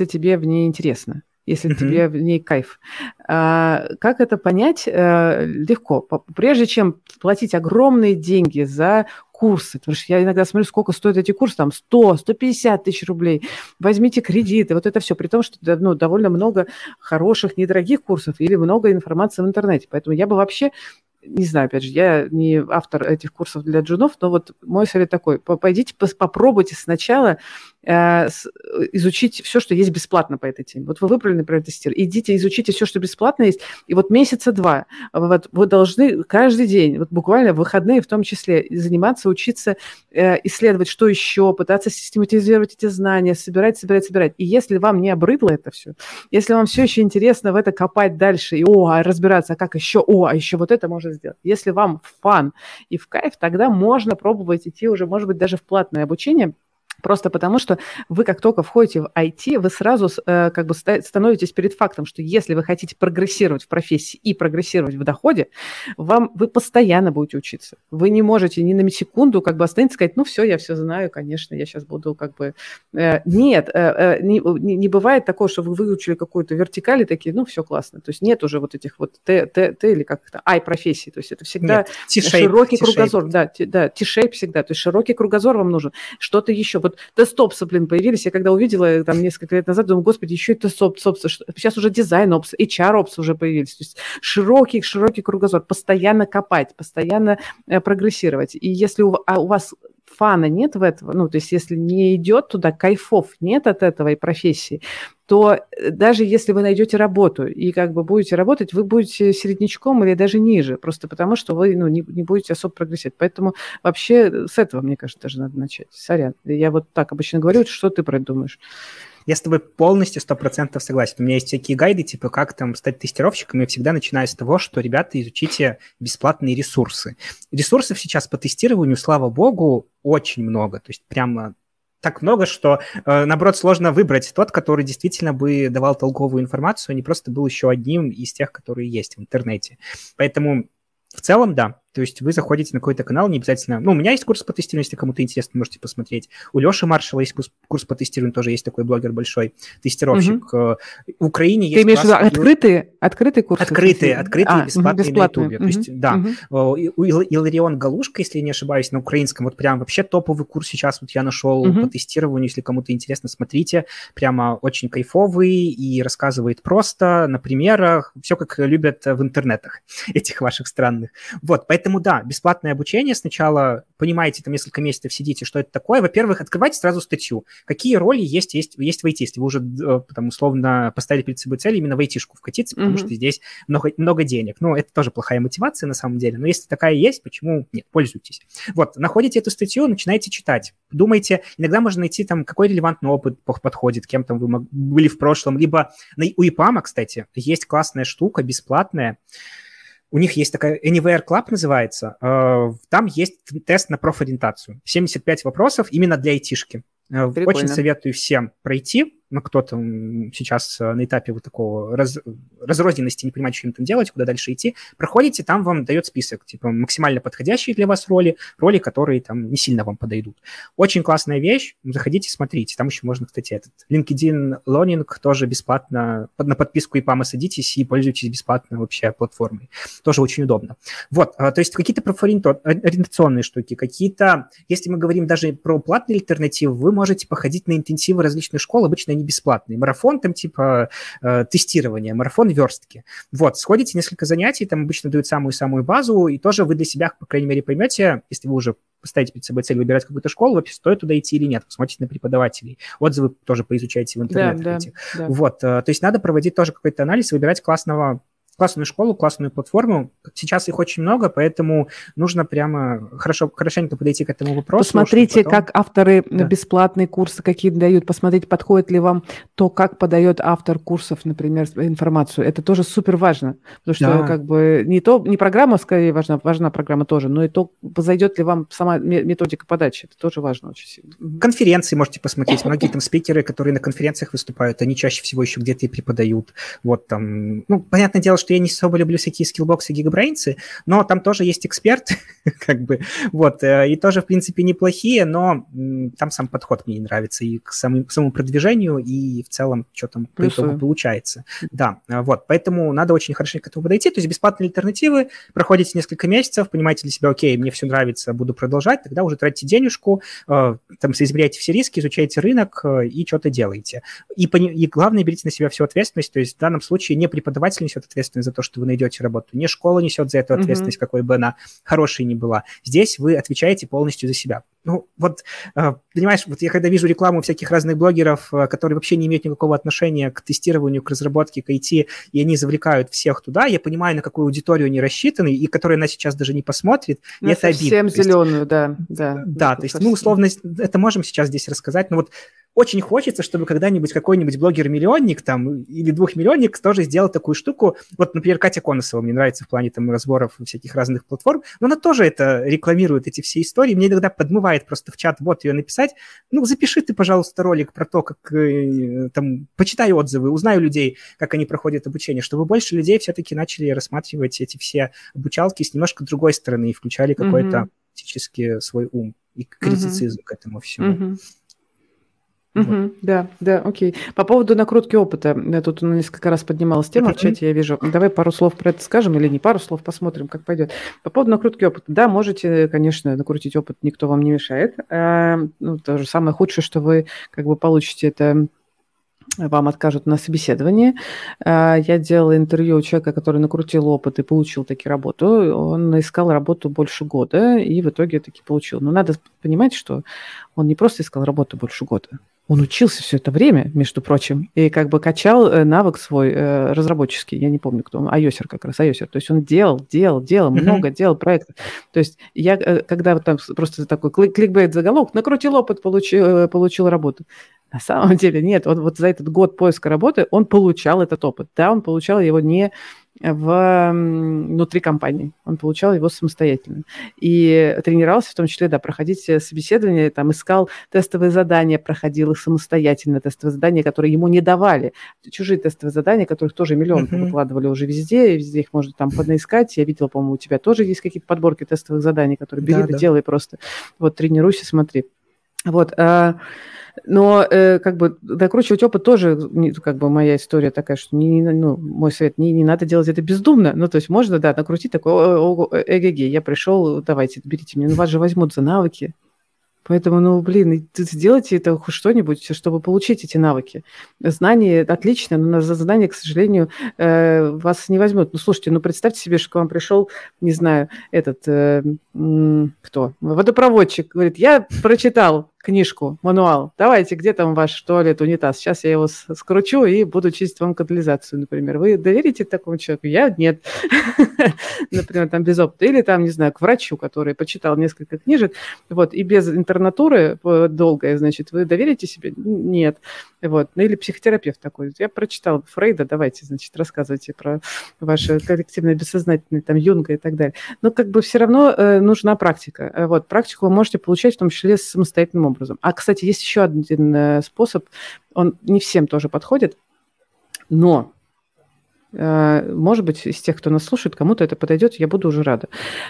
тебе в ней интересно, если тебе в ней кайф. Как это понять? Легко. Прежде чем платить огромные деньги за курсы, потому что я иногда смотрю, сколько стоят эти курсы, там 100-150 тысяч рублей, возьмите кредиты, вот это все, при том, что довольно много хороших, недорогих курсов или много информации в интернете, поэтому я бы вообще, не знаю, опять же, я не автор этих курсов для джунов, но вот мой совет такой: попробуйте сначала изучить все, что есть бесплатно по этой теме. Вот вы выбрали, например, этот стиль. Идите, изучите все, что бесплатно есть. И вот месяца два вы должны каждый день, вот буквально в выходные в том числе, заниматься, учиться, исследовать, что еще, пытаться систематизировать эти знания, собирать. И если вам не обрыдло это все, если вам все еще интересно в это копать дальше и разбираться, а как еще, а еще вот это можно сделать. Если вам фан и в кайф, тогда можно пробовать идти уже, может быть, даже в платное обучение. Просто потому, что вы как только входите в IT, вы сразу как бы становитесь перед фактом, что если вы хотите прогрессировать в профессии и прогрессировать в доходе, вы постоянно будете учиться. Вы не можете ни на секунду как бы остановиться и сказать, я все знаю, конечно, я сейчас буду как бы... Нет, не бывает такого, что вы выучили какую-то вертикаль и такие, все классно. То есть нет уже вот этих вот Т или как-то профессий. То есть это всегда широкий кругозор. Да, T-shape всегда. То есть широкий кругозор вам нужен. Что-то еще... Вот тест-опсы, появились. Я когда увидела там несколько лет назад, думаю, господи, еще и тест-опсы. Сейчас уже дизайн-опсы, HR-опсы уже появились. То есть широкий кругозор. Постоянно копать, постоянно прогрессировать. И если у вас фана нет в этом, то есть если не идет туда, кайфов нет от этого и профессии, то даже если вы найдете работу и как бы будете работать, вы будете середнячком или даже ниже, просто потому что вы не будете особо прогрессировать. Поэтому вообще с этого, мне кажется, даже надо начать. Сорян, я вот так обычно говорю, что ты про это думаешь? Я с тобой полностью 100% согласен. У меня есть всякие гайды, типа как там стать тестировщиком, и всегда начинаю с того, что, ребята, изучите бесплатные ресурсы. Ресурсов сейчас по тестированию, слава богу, очень много, то есть прямо... так много, что, наоборот, сложно выбрать тот, который действительно бы давал толковую информацию, а не просто был еще одним из тех, которые есть в интернете. Поэтому в целом, да. То есть вы заходите на какой-то канал, не обязательно... у меня есть курс по тестированию, если кому-то интересно, можете посмотреть. У Лёши Маршала есть курс по тестированию, тоже есть такой блогер большой, тестировщик. Угу. В Украине есть... Ты имеешь в виду открытые курсы? Открытые, бесплатные на Ютубе. То есть, да. У Иларион Галушка, если я не ошибаюсь, на украинском, вот прям вообще топовый курс сейчас вот я нашел по тестированию, если кому-то интересно, смотрите. Прямо очень кайфовый и рассказывает просто, на примерах, все как любят в интернетах этих ваших странных. Вот, поэтому да, бесплатное обучение. Сначала понимаете, там несколько месяцев сидите, что это такое. Во-первых, открывайте сразу статью. Какие роли есть в IT, если вы уже там, условно поставили перед собой цель именно в IT-шку вкатиться, потому что здесь много денег. Это тоже плохая мотивация на самом деле. Но если такая есть, почему нет? Пользуйтесь. Вот, находите эту статью, начинаете читать. Думаете, иногда можно найти там, какой релевантный опыт подходит, кем там вы были в прошлом. Либо у EPAM, кстати, есть классная штука, бесплатная. У них есть такая Anywhere Club называется. Там есть тест на профориентацию. 75 вопросов именно для айтишки. Прикольно. Очень советую всем пройти. Кто-то сейчас на этапе вот такого разрозненности, не понимает, что им там делать, куда дальше идти. Проходите, там вам дает список, типа максимально подходящие для вас роли, которые там не сильно вам подойдут. Очень классная вещь, заходите, смотрите. Там еще можно, кстати, этот LinkedIn Learning тоже бесплатно, на подписку EPAM садитесь и пользуйтесь бесплатно вообще платформой. Тоже очень удобно. Вот, то есть какие-то профориентационные штуки, какие-то, если мы говорим даже про платные альтернативы, вы можете походить на интенсивы различных школ, обычно не бесплатный. Марафон там типа тестирования, марафон верстки. Вот, сходите несколько занятий, там обычно дают самую-самую базу, и тоже вы для себя, по крайней мере, поймете, если вы уже поставите перед собой цель выбирать какую-то школу, вообще стоит туда идти или нет, посмотрите на преподавателей. Отзывы тоже поизучайте в интернете. Да. Вот, то есть надо проводить тоже какой-то анализ, выбирать классную школу, классную платформу. Сейчас их очень много, поэтому нужно прямо хорошенько подойти к этому вопросу. Посмотрите, как авторы бесплатные курсы какие дают, посмотрите, подходит ли вам то, как подает автор курсов, например, информацию. Это тоже супер важно, потому что как бы не программа, скорее важна программа тоже, но и то, зайдет ли вам сама методика подачи. Это тоже важно очень сильно. Конференции можете посмотреть. Многие там спикеры, которые на конференциях выступают, они чаще всего еще где-то и преподают. Вот там, понятное дело, что я не особо люблю всякие скиллбоксы, гигабрейнсы, но там тоже есть эксперт, как бы, вот, и тоже, в принципе, неплохие, но там сам подход мне не нравится и к самому продвижению, и в целом, что там по итогу получается. Да, вот, поэтому надо очень хорошенько к этому подойти, то есть бесплатные альтернативы, проходите несколько месяцев, понимаете для себя, окей, мне все нравится, буду продолжать, тогда уже тратите денежку, там, соизмеряйте все риски, изучайте рынок и что-то делаете. И главное, берите на себя всю ответственность, то есть в данном случае не преподаватель несет ответственность за то, что вы найдете работу. Не школа несет за это ответственность, какой бы она хорошей ни была. Здесь вы отвечаете полностью за себя. Ну, вот, понимаешь, вот я когда вижу рекламу всяких разных блогеров, которые вообще не имеют никакого отношения к тестированию, к разработке, к IT, и они завлекают всех туда, я понимаю, на какую аудиторию они рассчитаны, и которая она сейчас даже не посмотрит, ну, и это обидно. Совсем зеленую, да. Да, да, то есть мы условно это можем сейчас здесь рассказать, но вот очень хочется, чтобы когда-нибудь какой-нибудь блогер-миллионник там или двухмиллионник тоже сделал такую штуку. Вот, например, Катя Коносова мне нравится в плане там разборов всяких разных платформ, но она тоже это рекламирует, эти все истории. Мне иногда подмывает просто в чат-бот ее написать. Ну, запиши ты, пожалуйста, ролик про то, как там, почитай отзывы, узнай у людей, как они проходят обучение, чтобы больше людей все-таки начали рассматривать эти все обучалки с немножко другой стороны и включали какой-то практически свой ум и критицизм к этому всему. Вот. Да, окей. По поводу накрутки опыта, я тут несколько раз поднималась тема, в чате я вижу. Давай пару слов про это скажем или не пару слов, посмотрим, как пойдет. По поводу накрутки опыта, да, можете, конечно, накрутить опыт, никто вам не мешает. Ну, то же самое худшее, что вы как бы получите, это вам откажут на собеседовании. Я делала интервью у человека, который накрутил опыт и получил таки работу. Он искал работу больше года и в итоге таки получил. Но надо понимать, что он не просто искал работу больше года. Он учился все это время, между прочим, и как бы качал навык свой разработческий. Я не помню, кто он, айосер. То есть он делал, много делал проектов. То есть я, когда вот там просто такой кликбейт-заголовок, накрутил опыт, получил работу. На самом деле нет. Он вот за этот год поиска работы он получал этот опыт. Да, он получал его не внутри компании. Он получал его самостоятельно. И тренировался в том числе, да, проходить собеседование, там, искал тестовые задания, проходил их самостоятельно, тестовые задания, которые ему не давали. Чужие тестовые задания, которых тоже миллион выкладывали уже везде, и везде их можно там поднаискать. Я видела, по-моему, у тебя тоже есть какие-то подборки тестовых заданий, которые бери, делай просто. Вот, тренируйся, смотри. Вот, но как бы докручивать опыт тоже, как бы моя история такая, что мой совет, не надо делать это бездумно. Ну, то есть можно, да, накрутить такой, я пришел, давайте, берите меня, ну, вас же возьмут за навыки. Поэтому, сделайте это что-нибудь, чтобы получить эти навыки. Знания отлично, но за знания, к сожалению, вас не возьмут. Ну, слушайте, представьте себе, что к вам пришел, не знаю, водопроводчик. Говорит, я прочитал книжку, мануал. Давайте, где там ваш туалет, унитаз? Сейчас я его скручу и буду чистить вам канализацию, например. Вы доверите такому человеку? Я нет. Например, там без опыта. Или там, не знаю, к врачу, который почитал несколько книжек. Вот, и без интернатуры долгой, значит, вы доверите себе? Нет. Вот. Или психотерапевт такой. Я прочитал Фрейда, давайте, значит, рассказывайте про ваше коллективное бессознательное, там, Юнга и так далее. Но как бы все равно нужна практика. Вот, практику вы можете получать в том числе самостоятельным образом. А, кстати, есть еще один способ, он не всем тоже подходит, но, может быть, из тех, кто нас слушает, кому-то это подойдет, я буду уже рада.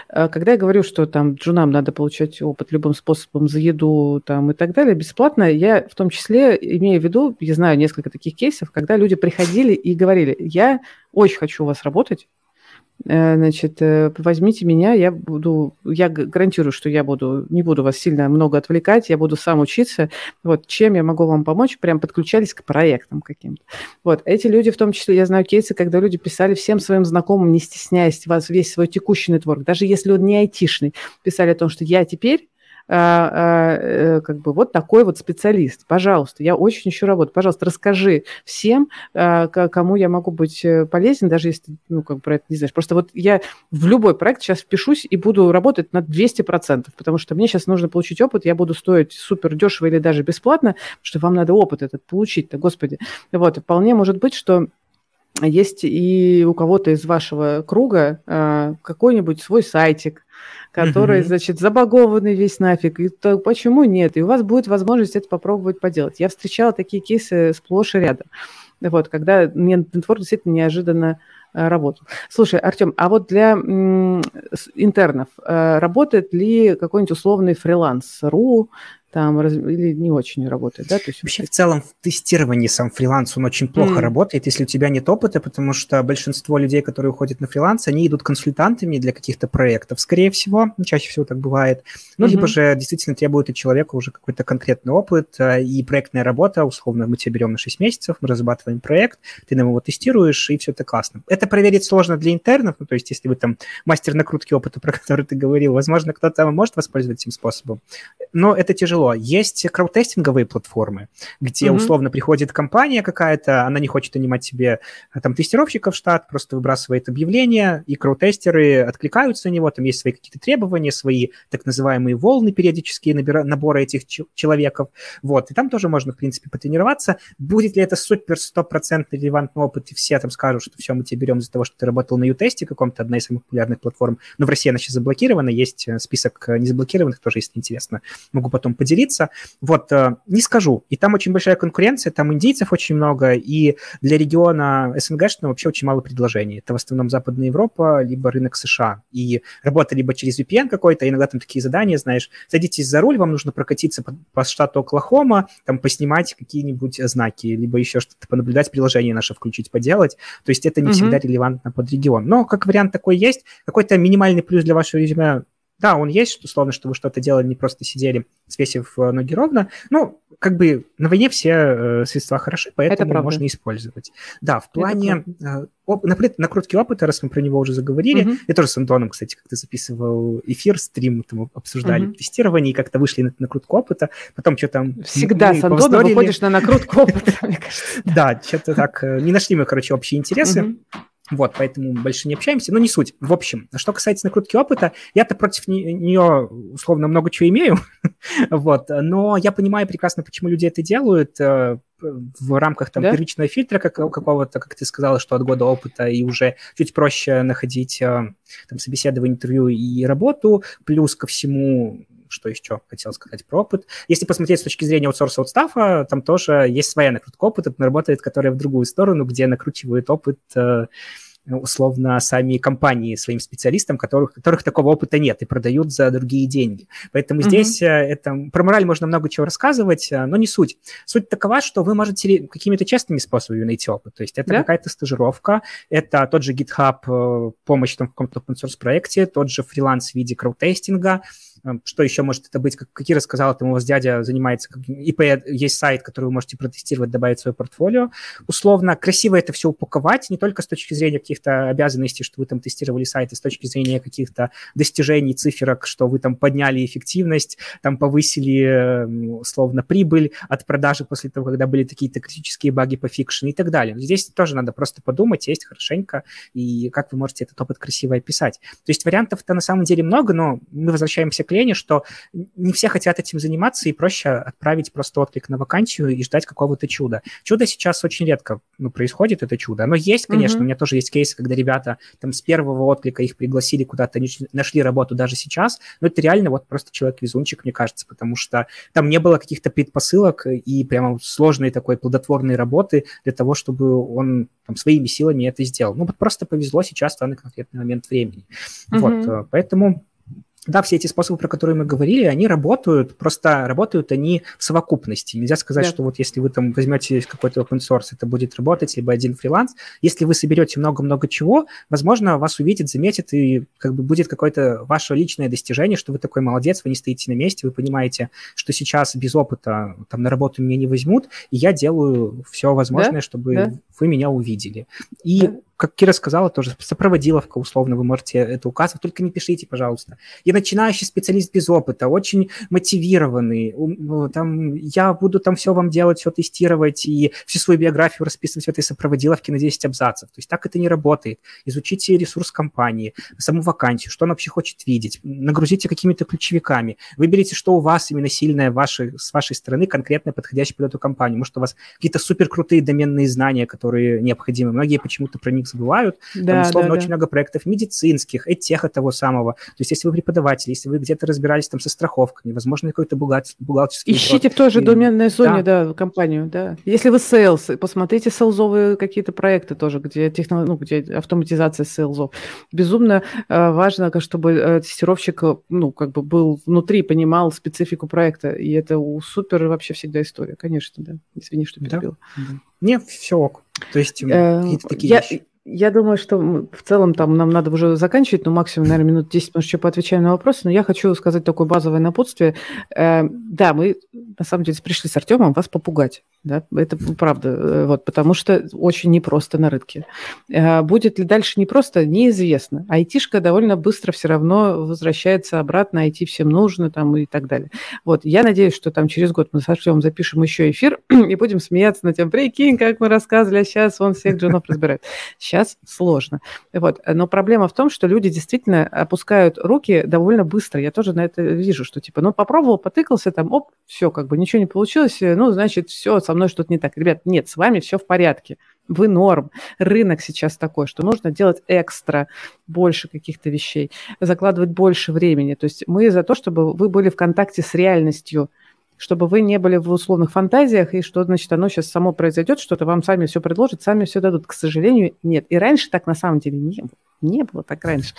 Когда я говорю, что там джунам надо получать опыт любым способом за еду там, и так далее, бесплатно, я в том числе имею в виду, я знаю несколько таких кейсов, когда люди приходили и говорили, я очень хочу у вас работать, значит, возьмите меня, я гарантирую, что не буду вас сильно много отвлекать, я буду сам учиться. Вот, чем я могу вам помочь? Прям подключались к проектам каким-то. Вот, эти люди, в том числе, я знаю кейсы, когда люди писали всем своим знакомым, не стесняясь вас, весь свой текущий нетворк, даже если он не айтишный, писали о том, что я теперь как бы вот такой вот специалист. Пожалуйста, я очень ищу работу. Пожалуйста, расскажи всем, кому я могу быть полезен, даже если, как бы про это не знаешь. Просто вот я в любой проект сейчас впишусь и буду работать на 200%, потому что мне сейчас нужно получить опыт, я буду стоить супер дешево или даже бесплатно, потому что вам надо опыт этот получить-то, господи. Вот, вполне может быть, что есть и у кого-то из вашего круга какой-нибудь свой сайтик, который, значит, забагованный весь нафиг. И то, почему нет? И у вас будет возможность это попробовать поделать. Я встречала такие кейсы сплошь и рядом. Вот, когда мне нетворк действительно неожиданно работал. Слушай, Артём, а вот для интернов работает ли какой-нибудь условный фриланс.ру, там, или не очень работает, да? То есть вообще в целом в тестировании сам фриланс, он очень плохо работает, если у тебя нет опыта, потому что большинство людей, которые уходят на фриланс, они идут консультантами для каких-то проектов, скорее всего, чаще всего так бывает, либо же действительно требует от человека уже какой-то конкретный опыт и проектная работа, условно, мы тебя берем на 6 месяцев, мы разрабатываем проект, ты нам его тестируешь, и все это классно. Это проверить сложно для интернов, то есть если вы там мастер накрутки опыта, про который ты говорил, возможно, кто-то может воспользоваться этим способом. но это тяжело. Есть краудтестинговые платформы, где условно приходит компания какая-то, она не хочет нанимать себе там тестировщиков в штат, просто выбрасывает объявление, и краудтестеры откликаются на него, там есть свои какие-то требования, свои так называемые волны периодические набора этих человеков. Вот, и там тоже можно, в принципе, потренироваться. Будет ли это супер 100% релевантный опыт, и все там скажут, что все, мы тебя берем из-за того, что ты работал на Ютесте каком-то, одна из самых популярных платформ, но в России она сейчас заблокирована, есть список незаблокированных, тоже, если интересно, могу потом поделиться. Вот, не скажу. И там очень большая конкуренция, там индийцев очень много, и для региона СНГшного вообще очень мало предложений. Это в основном Западная Европа, либо рынок США. И работа либо через VPN какой-то, иногда там такие задания, знаешь, садитесь за руль, вам нужно прокатиться по штату Оклахома, там поснимать какие-нибудь знаки, либо еще что-то понаблюдать, приложение наше включить, поделать. То есть это не всегда релевантно под регион. Но как вариант такой есть. Какой-то минимальный плюс для вашего резюме, да, он есть, что, условно, что вы что-то делали, не просто сидели, свесив ноги ровно. Ну, как бы на войне все средства хороши, поэтому можно использовать. Да, в плане накрутки опыта, раз мы про него уже заговорили, я тоже с Антоном, кстати, как-то записывал эфир, стрим, там обсуждали тестирование, и как-то вышли на накрутку опыта, потом что-то там... Всегда с Антоном выходишь на накрутку опыта, мне кажется. Да, что-то так, не нашли мы, короче, общие интересы. Вот, поэтому больше не общаемся, но не суть. В общем, что касается накрутки опыта, я-то против нее условно много чего имею, вот, но я понимаю прекрасно, почему люди это делают, в рамках там первичного фильтра какого-то, как ты сказала, что от года опыта, и уже чуть проще находить там собеседование, интервью и работу, плюс ко всему... Что еще хотел сказать про опыт. Если посмотреть с точки зрения аутсорса от стаффа, там тоже есть своя накрутка опыта, работает, которая в другую сторону, где накручивают опыт условно сами компании своим специалистам, которых такого опыта нет, и продают за другие деньги. Поэтому здесь это, про мораль можно много чего рассказывать, но не суть. Суть такова, что вы можете какими-то честными способами найти опыт. То есть это какая-то стажировка, это тот же GitHub, помощь там в каком-то open-source проекте, тот же фриланс в виде краудтестинга. Что еще может это быть? Как Кира сказала, там у вас дядя занимается, есть сайт, который вы можете протестировать, добавить в свое портфолио. Условно, красиво это все упаковать, не только с точки зрения каких-то обязанностей, что вы там тестировали сайты, с точки зрения каких-то достижений, циферок, что вы там подняли эффективность, там повысили, условно, прибыль от продажи после того, когда были какие-то критические баги по фикшену и так далее. Но здесь тоже надо просто подумать, сесть хорошенько, и как вы можете этот опыт красиво описать. То есть вариантов-то на самом деле много, но мы возвращаемся к Лене, что не все хотят этим заниматься, и проще отправить просто отклик на вакансию и ждать какого-то чуда. Чудо сейчас очень редко происходит, это чудо. Оно есть, конечно, у меня тоже есть кейсы, когда ребята там с первого отклика их пригласили куда-то, нашли работу даже сейчас, но это реально вот просто человек-везунчик, мне кажется, потому что там не было каких-то предпосылок и прямо сложной такой плодотворной работы для того, чтобы он там своими силами это сделал. Ну вот просто повезло сейчас в данный конкретный момент времени. Вот, поэтому... Да, все эти способы, про которые мы говорили, они работают, просто работают они в совокупности. Нельзя сказать, что вот если вы там возьмете какой-то open source, это будет работать, либо один фриланс. Если вы соберете много-много чего, возможно, вас увидят, заметят, и как бы будет какое-то ваше личное достижение, что вы такой молодец, вы не стоите на месте, вы понимаете, что сейчас без опыта там на работу меня не возьмут, и я делаю все возможное, чтобы вы меня увидели. И... Как Кира сказала, тоже сопроводиловка, условно, вы можете это указывать, только не пишите, пожалуйста. Я начинающий специалист без опыта, очень мотивированный, там, я буду там все вам делать, все тестировать и всю свою биографию расписывать в этой сопроводиловке на 10 абзацев. То есть так это не работает. Изучите ресурс компании, саму вакансию, что она вообще хочет видеть, нагрузите какими-то ключевиками, выберите, что у вас именно сильное с вашей стороны, конкретно подходящее под эту компанию. Может, у вас какие-то суперкрутые доменные знания, которые необходимы. Многие почему-то про них забывают, там, условно, очень много проектов медицинских, эдтеха того самого. То есть, если вы преподаватель, если вы где-то разбирались там со страховками, возможно, какой-то бухгалтерский... Ищите в той же доменной зоне, компанию, Если вы сейлс, посмотрите сейлзовые какие-то проекты тоже, где, где автоматизация сейлзов. Безумно важно, чтобы тестировщик, был внутри, понимал специфику проекта, и это супер вообще всегда история, конечно, Извини, что перебила. Не, все ок. То есть какие-то такие вещи. Я думаю, что в целом там нам надо уже заканчивать, максимум, наверное, минут 10, потому что еще поотвечаем на вопросы, но я хочу сказать такое базовое напутствие. Да, мы на самом деле пришли с Артемом вас попугать. Да? Это правда, вот, потому что очень непросто на рынке. Будет ли дальше непросто, неизвестно. IT-шка довольно быстро все равно возвращается обратно, IT всем нужно там, и так далее. Вот, я надеюсь, что там через год мы с Артемом запишем еще эфир и будем смеяться над тем, прикинь, как мы рассказывали, а сейчас вон всех джунов разбирают. Сейчас сложно. Вот. Но проблема в том, что люди действительно опускают руки довольно быстро. Я тоже на это вижу, что типа, ну, попробовал, потыкался, там, оп, все, как бы ничего не получилось, ну, значит, все, со мной что-то не так. Ребят, нет, с вами все в порядке. Вы норм. Рынок сейчас такой, что нужно делать экстра, больше каких-то вещей, закладывать больше времени. То есть мы за то, чтобы вы были в контакте с реальностью, чтобы вы не были в условных фантазиях, и что, значит, оно сейчас само произойдет, что-то вам сами все предложат, сами все дадут. К сожалению, нет. И раньше так на самом деле не было. Не было так раньше.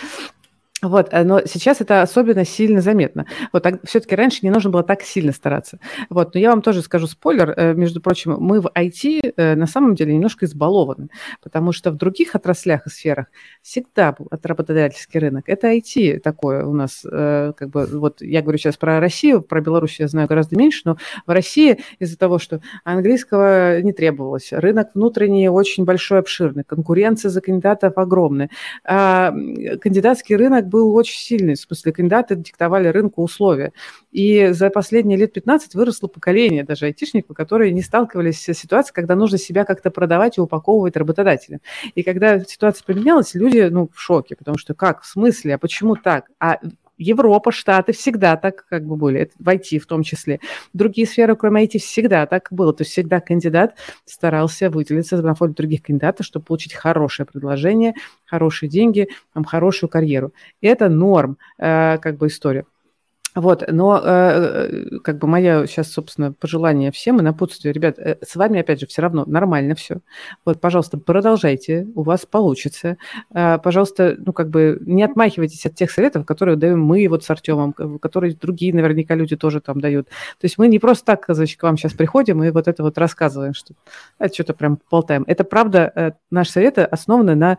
Вот, но сейчас это особенно сильно заметно. Вот, так, все-таки раньше не нужно было так сильно стараться. Вот, но я вам тоже скажу спойлер, между прочим, мы в IT на самом деле немножко избалованы, потому что в других отраслях и сферах всегда был работодательский рынок. Это IT такое у нас, как бы, вот я говорю сейчас про Россию, про Беларусь я знаю гораздо меньше, но в России из-за того, что английского не требовалось, рынок внутренний очень большой, обширный, конкуренция за кандидатов огромная. А кандидатский рынок был очень сильный, в смысле кандидаты диктовали рынку условия. И за последние лет 15 выросло поколение даже айтишников, которые не сталкивались с ситуацией, когда нужно себя как-то продавать и упаковывать работодателя. И когда ситуация поменялась, люди, ну, в шоке, потому что как, в смысле, а почему так? А Европа, Штаты всегда так как бы были, это в IT в том числе. Другие сферы, кроме IT, всегда так было. То есть всегда кандидат старался выделиться на фоне других кандидатов, чтобы получить хорошее предложение, хорошие деньги, там, хорошую карьеру. Это норм, как бы история. Вот, но как бы мое сейчас, собственно, пожелание всем и напутствие, ребят, с вами, опять же, все равно нормально все. Вот, пожалуйста, продолжайте, у вас получится. Пожалуйста, ну, как бы не отмахивайтесь от тех советов, которые даем мы вот с Артемом, которые другие наверняка люди тоже там дают. То есть мы не просто так, значит, к вам сейчас приходим и вот это вот рассказываем, что что-то прям болтаем. Это правда, наши советы основаны на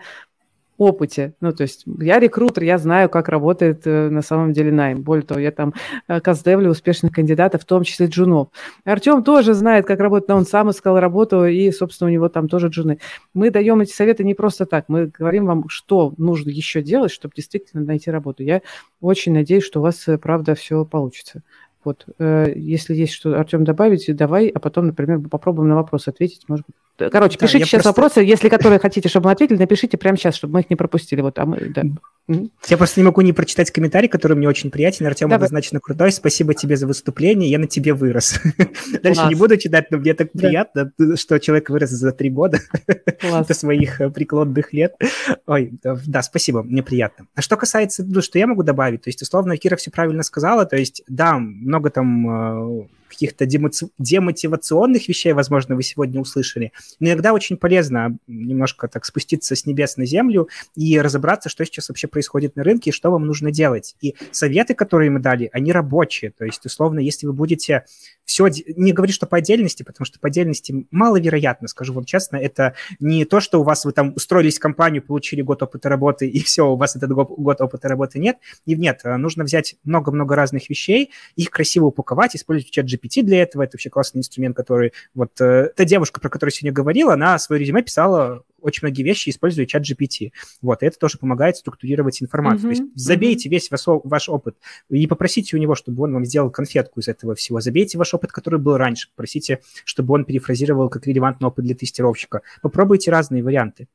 опыте. Ну, то есть я рекрутер, я знаю, как работает на самом деле найм. Более того, я там каздевлю успешных кандидатов, в том числе джунов. Артем тоже знает, как работать, но он сам искал работу, и, собственно, у него там тоже джуны. Мы даем эти советы не просто так. Мы говорим вам, что нужно еще делать, чтобы действительно найти работу. Я очень надеюсь, что у вас, правда, все получится. Вот. Если есть что, Артем, добавить, давай, а потом, например, попробуем на вопрос ответить. Может быть. Короче, да, пишите сейчас вопросы, если которые хотите, чтобы мы ответили, напишите прямо сейчас, чтобы мы их не пропустили. Вот, а мы, да. Я просто не могу не прочитать комментарий, который мне очень приятен. Артем однозначно крутой. Спасибо тебе за выступление, я на тебе вырос. Дальше не буду читать, но мне так приятно, что человек вырос за 3 года до своих преклонных лет. Ой, да, спасибо, мне приятно. А что касается, ну, что я могу добавить, то есть, условно, Кира все правильно сказала, то есть, да, много там каких-то демотивационных вещей, возможно, вы сегодня услышали. Но иногда очень полезно немножко так спуститься с небес на землю и разобраться, что сейчас вообще происходит на рынке и что вам нужно делать. И советы, которые мы дали, они рабочие. То есть, условно, если вы будете все... Не говорю, что по отдельности, потому что по отдельности маловероятно, скажу вам честно. Это не то, что у вас вы там устроились в компанию, получили год опыта работы, и все, у вас этот год опыта работы нет. И нет, нужно взять много-много разных вещей, их красиво упаковать, использовать ChatGPT для этого. Это вообще классный инструмент, который... Вот та девушка, про которую сегодня говорила, она свое резюме писала... Очень многие вещи используют ChatGPT. Вот, и это тоже помогает структурировать информацию. То есть забейте весь ваш опыт и попросите у него, чтобы он вам сделал конфетку из этого всего. Забейте ваш опыт, который был раньше. Попросите, чтобы он перефразировал как релевантный опыт для тестировщика. Попробуйте разные варианты.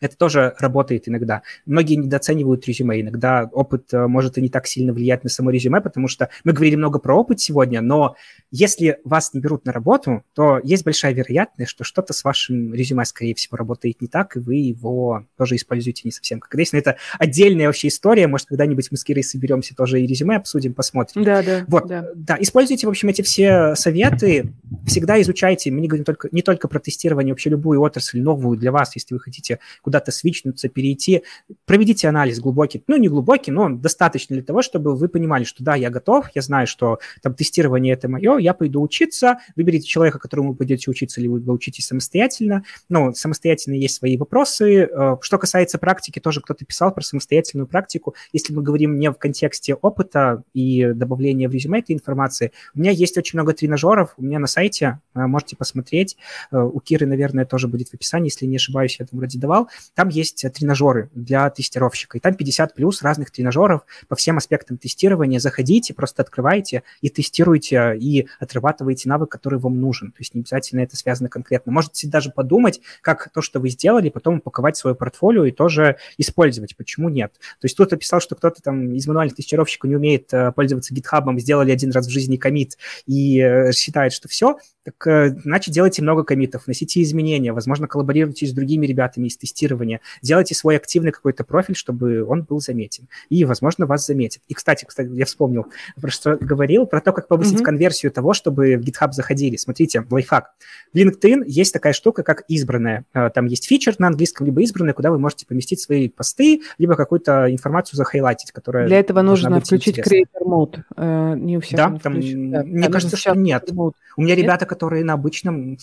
Это тоже работает иногда. Многие недооценивают резюме. Иногда опыт может и не так сильно влиять на само резюме, потому что мы говорили много про опыт сегодня, но если вас не берут на работу, то есть большая вероятность, что что-то с вашим резюме, скорее всего, работает не так, и вы его тоже используете не совсем как корректно. Это отдельная вообще история. Может, когда-нибудь мы с Кирой соберемся тоже и резюме обсудим, посмотрим. Да, да. Вот, да. Да, используйте, в общем, эти все советы. всегда изучайте, мы не говорим только, не только про тестирование, вообще любую отрасль новую для вас, если вы хотите куда-то свичнуться, перейти, проведите анализ глубокий, ну не глубокий, но достаточно для того, чтобы вы понимали, что да, я готов, я знаю, что там тестирование это мое, я пойду учиться, выберите человека, которому вы пойдете учиться, или вы учитесь самостоятельно, ну, самостоятельно есть свои вопросы. Что касается практики, тоже кто-то писал про самостоятельную практику, если мы говорим не в контексте опыта и добавления в резюме этой информации, у меня есть очень много тренажеров, у меня на сайте, можете посмотреть, у Киры, наверное, тоже будет в описании, если не ошибаюсь, я там вроде давал, там есть тренажеры для тестировщика, и там 50 плюс разных тренажеров по всем аспектам тестирования, заходите, просто открывайте и тестируйте, и отрабатываете навык, который вам нужен, то есть не обязательно это связано конкретно, можете даже подумать, как то, что вы сделали, потом упаковать свое портфолио и тоже использовать, почему нет, то есть кто-то писал, что кто-то там из мануальных тестировщиков не умеет пользоваться GitHub, сделали один раз в жизни коммит и считает, что все, так значит, делайте много коммитов, вносите изменения, возможно, коллаборируйте с другими ребятами из тестирования, делайте свой активный какой-то профиль, чтобы он был заметен, и, возможно, вас заметят. И, кстати, я вспомнил, про что говорил, про то, как повысить конверсию того, чтобы в GitHub заходили. Смотрите, лайфхак. В LinkedIn есть такая штука, как избранная. Там есть фичер на английском, либо избранная, куда вы можете поместить свои посты, либо какую-то информацию захайлайтить, которая... Для этого нужно включить Creator Mode. Не у всех да, там, да. Мне кажется, что нет. У меня ребята, которые на обычном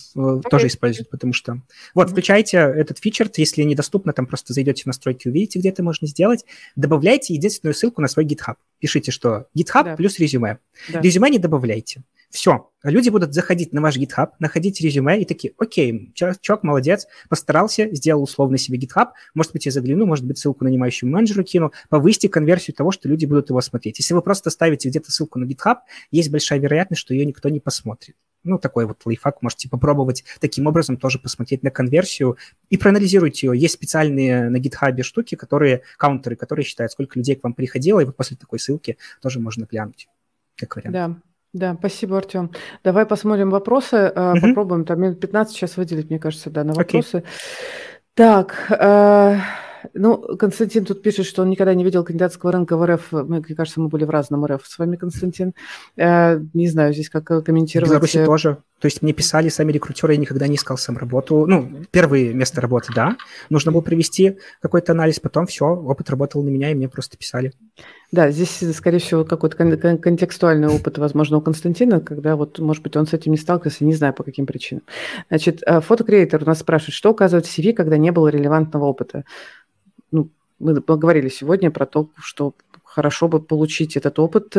тоже используют, потому что... Вот, включайте этот фичер, если недоступно, там просто зайдете в настройки, увидите, где это можно сделать. Добавляйте единственную ссылку на свой GitHub. Пишите, что GitHub плюс резюме. Да. Резюме не добавляйте. Все. Люди будут заходить на ваш GitHub, находить резюме и такие, окей, чувак молодец, постарался, сделал условно себе GitHub, может быть, я загляну, может быть, ссылку нанимающему менеджеру кину, повысьте конверсию того, что люди будут его смотреть. Если вы просто ставите где-то ссылку на GitHub, есть большая вероятность, что ее никто не посмотрит. Ну, такой вот лайфхак, можете попробовать таким образом тоже посмотреть на конверсию и проанализируйте ее. Есть специальные на GitHub штуки, которые, каунтеры, которые считают, сколько людей к вам приходило, и вот после такой ссылки тоже можно глянуть, как вариант. Да. Да, спасибо, Артём. Давай посмотрим вопросы, попробуем там минут 15 сейчас выделить, мне кажется, да, на вопросы. Так, ну, Константин тут пишет, что он никогда не видел кандидатского рынка в РФ. Мне кажется, мы были в разном РФ с вами, Константин. Не знаю здесь, как комментировать. В Беларуси тоже. То есть мне писали сами рекрутеры, я никогда не искал сам работу. Ну, первое место работы, да. Нужно было провести какой-то анализ, потом все, опыт работал на меня, и мне просто писали. Да, здесь, скорее всего, какой-то контекстуальный опыт, возможно, у Константина, когда вот, может быть, он с этим не сталкивался, не знаю, по каким причинам. Значит, фотокреатор у нас спрашивает, что указывает в CV, когда не было релевантного опыта? Ну, мы говорили сегодня про то, что... Хорошо бы получить этот опыт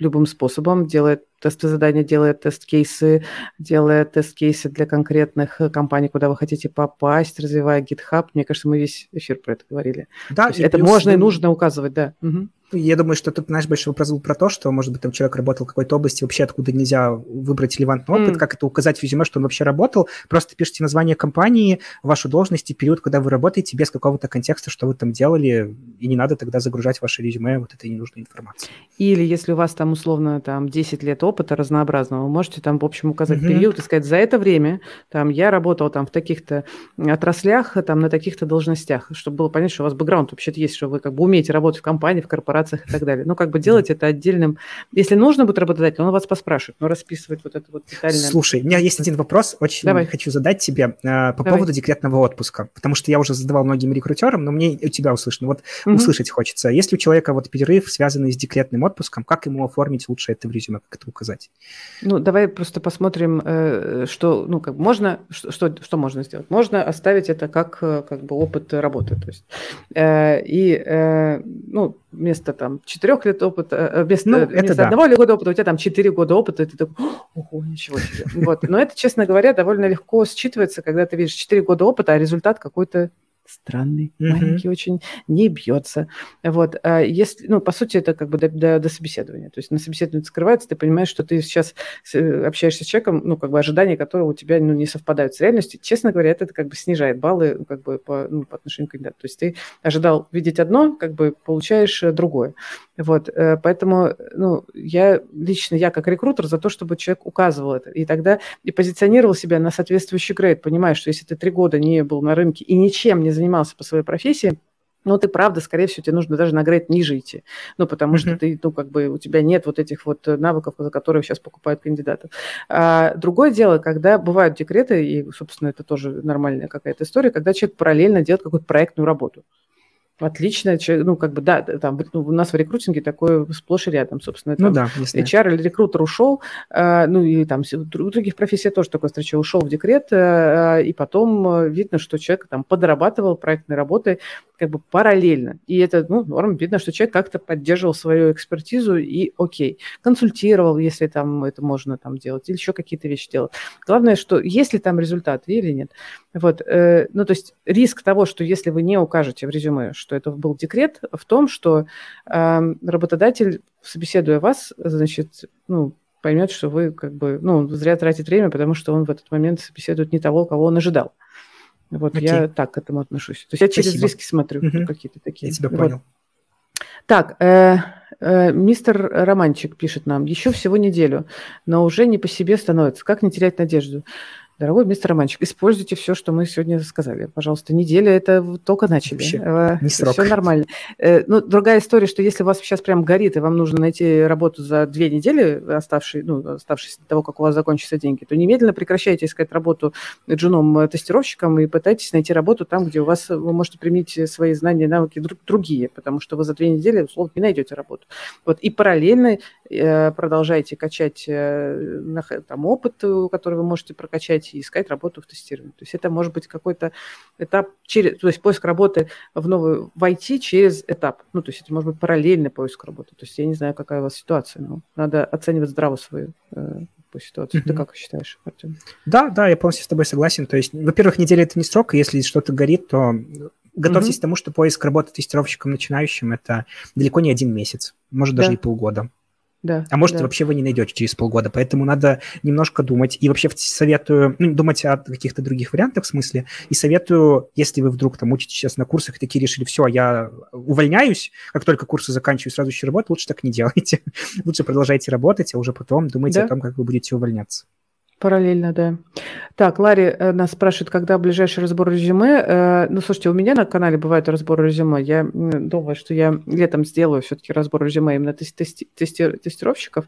любым способом, делая тест-задания, делая тест-кейсы для конкретных компаний, куда вы хотите попасть, развивая GitHub. Мне кажется, мы весь эфир про это говорили. Да, это можно и нужно указывать, да. Угу. Я думаю, что тут, знаешь, большой вопрос был про то, что, может быть, там человек работал в какой-то области, вообще откуда нельзя выбрать релевантный опыт, как это указать в резюме, что он вообще работал. Просто пишите название компании, вашу должность и период, когда вы работаете, без какого-то контекста, что вы там делали, и не надо тогда загружать ваше резюме вот этой ненужной информации. Или если у вас там, условно, там 10 лет опыта разнообразного, вы можете там, в общем, указать период и сказать, за это время там я работал там в таких-то отраслях, там на таких-то должностях, чтобы было понятно, что у вас бэкграунд вообще-то есть, что вы как бы умеете работать в компании, в корпорации, и так далее. Ну, как бы делать это отдельным. Если нужно будет работодатель, он вас поспрашивает, но расписывать вот это вот детальное. Слушай, у меня есть один вопрос, очень хочу задать тебе по поводу декретного отпуска, потому что я уже задавал многим рекрутерам, но мне у тебя услышно, вот услышать хочется. Если у человека вот перерыв, связанный с декретным отпуском, как ему оформить лучше это в резюме, как это указать? Ну, давай просто посмотрим, что, ну, как можно, что можно сделать. Можно оставить это как бы опыт работы, то есть, ну, вместо там 4 лет опыта, вместо 1 года опыта, у тебя там 4 года опыта, и ты такой, ого, ничего себе. Вот. Но это, честно говоря, довольно легко считывается, когда ты видишь 4 года опыта, а результат какой-то странный, маленький очень, не бьется. Вот. А если, ну, по сути, это как бы до собеседования. То есть на собеседовании скрывается, ты понимаешь, что ты сейчас общаешься с человеком, ну, как бы ожидания которого у тебя, ну, не совпадают с реальностью. Честно говоря, это как бы снижает баллы, как бы, по отношению к кандидату. То есть ты ожидал видеть одно, как бы получаешь другое. Вот. Поэтому, ну, я как рекрутер за то, чтобы человек указывал это. И тогда и позиционировал себя на соответствующий грейд, понимая, что если ты 3 года не был на рынке и ничем не занимался по своей профессии, но ты, правда, скорее всего, тебе нужно даже на грейд ниже идти, ну, потому что ты, ну, как бы у тебя нет вот этих вот навыков, за которые сейчас покупают кандидатов. А другое дело, когда бывают декреты, и, собственно, это тоже нормальная какая-то история, когда человек параллельно делает какую-то проектную работу. Отлично, ну, как бы, да, там, ну, у нас в рекрутинге такое сплошь и рядом, собственно. Там, ну, да, HR или рекрутер ушел, ну, и там у других профессий тоже такое встреча, ушел в декрет, и потом видно, что человек там подрабатывал проектной работой как бы параллельно. И это, ну, норм, видно, что человек как-то поддерживал свою экспертизу и, окей, консультировал, если там это можно там делать, или еще какие-то вещи делал. Главное, что есть ли там результат или нет. Вот, ну, то есть риск того, что если вы не укажете в резюме, что это был декрет, в том, что работодатель, собеседуя вас, значит, ну, поймет, что вы как бы, ну, зря тратите время, потому что он в этот момент собеседует не того, кого он ожидал. Вот окей. Я так к этому отношусь. То есть я через риски смотрю какие-то такие. Я тебя понял. Вот. Так, мистер Романчик пишет нам, еще всего неделю, но уже не по себе становится. Как не терять надежду? Дорогой мистер Романчик, используйте все, что мы сегодня сказали. Пожалуйста, неделя, это только начали. Вообще, не срок. Все нормально. Ну, другая история, что если у вас сейчас прям горит, и вам нужно найти работу за 2 недели, оставшиеся до того, как у вас закончатся деньги, то немедленно прекращайте искать работу джуном-тестировщиком и пытайтесь найти работу там, где у вас вы можете применить свои знания и навыки другие, потому что вы за 2 недели, условно, не найдете работу. Вот. И параллельно продолжайте качать там, опыт, который вы можете прокачать, и искать работу в тестировании. То есть это может быть какой-то этап, то есть поиск работы в IT через этап. Ну, то есть это может быть параллельный поиск работы. То есть я не знаю, какая у вас ситуация, но надо оценивать здраво свою ситуацию. Ты как считаешь, Артём? Да, я полностью с тобой согласен. То есть, во-первых, неделя – это не срок, если что-то горит, то готовьтесь к тому, что поиск работы тестировщиком начинающим – это далеко не 1 месяц, может, даже и полгода. Да, а может, вообще вы не найдете через полгода, поэтому надо немножко думать. И вообще советую думать о каких-то других вариантах в смысле. И советую, если вы вдруг там учитесь сейчас на курсах и такие решили, все, я увольняюсь, как только курсы заканчиваю, сразу ищу работу, лучше так не делайте. Лучше продолжайте работать, а уже потом думайте о том, как вы будете увольняться. Параллельно, да. Так, Ларри нас спрашивает, когда ближайший разбор резюме. Ну, слушайте, у меня на канале бывают разборы резюме. Я думаю, что я летом сделаю все-таки разбор резюме именно тестировщиков.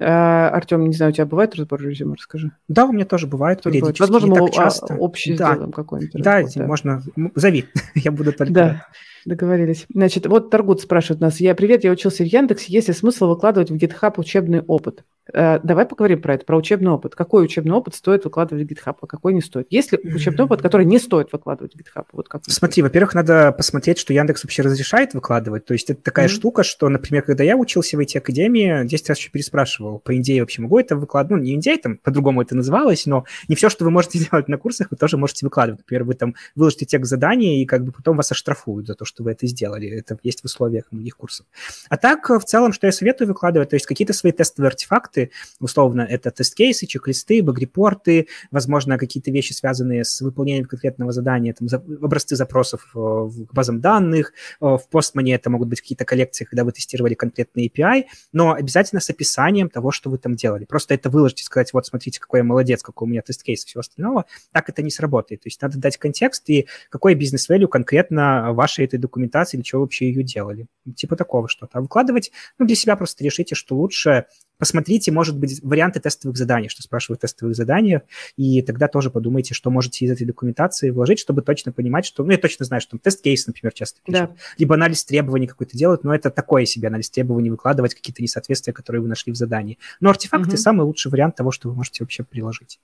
Артем, не знаю, у тебя бывает разбор резюме? Расскажи. Да, у меня тоже бывает. Периодически. Возможно, мы общий сделаем какой-нибудь. Да, можно. Зови, я буду только... Да. Договорились. Значит, вот Таргут спрашивает нас. Привет, я учился в Яндексе. Есть ли смысл выкладывать в GitHub учебный опыт? Давай поговорим про это, про учебный опыт. Какой учебный опыт стоит выкладывать в GitHub, а какой не стоит? Есть ли учебный опыт, который не стоит выкладывать в GitHub? Вот как смотри, стоит? Во-первых, надо посмотреть, что Яндекс вообще разрешает выкладывать. То есть это такая штука, что, например, когда я учился в IT-академии, 10 раз еще переспрашивал, по идее вообще могу это выкладывать? Ну, не идея, там по-другому это называлось, но не все, что вы можете делать на курсах, вы тоже можете выкладывать. Например, вы там выложите текст задания, и как бы потом вас оштрафуют за то, что вы это сделали. Это есть в условиях многих курсов. А так, в целом, что я советую выкладывать, то есть какие-то свои тестовые артефакты, условно, это тест-кейсы, чек-листы, баг-репорты, возможно, какие-то вещи, связанные с выполнением конкретного задания, там, образцы запросов в базам данных, в Postman это могут быть какие-то коллекции, когда вы тестировали конкретный API, но обязательно с описанием того, что вы там делали. Просто это выложить и сказать, вот, смотрите, какой я молодец, какой у меня тест-кейс и всего остального, так это не сработает. То есть надо дать контекст и какой бизнес-вэлью конкретно вашей этой документации, или чего вообще ее делали. Типа такого что-то. А выкладывать, ну, для себя просто решите, что лучше. Посмотрите, может быть, варианты тестовых заданий, что спрашивают в тестовых заданиях, и тогда тоже подумайте, что можете из этой документации вложить, чтобы точно понимать, что... Ну, я точно знаю, что там тест-кейс, например, часто пишут. Да. Либо анализ требований какой-то делают, но это такое себе анализ требований, выкладывать какие-то несоответствия, которые вы нашли в задании. Но артефакты самый лучший вариант того, что вы можете вообще приложить.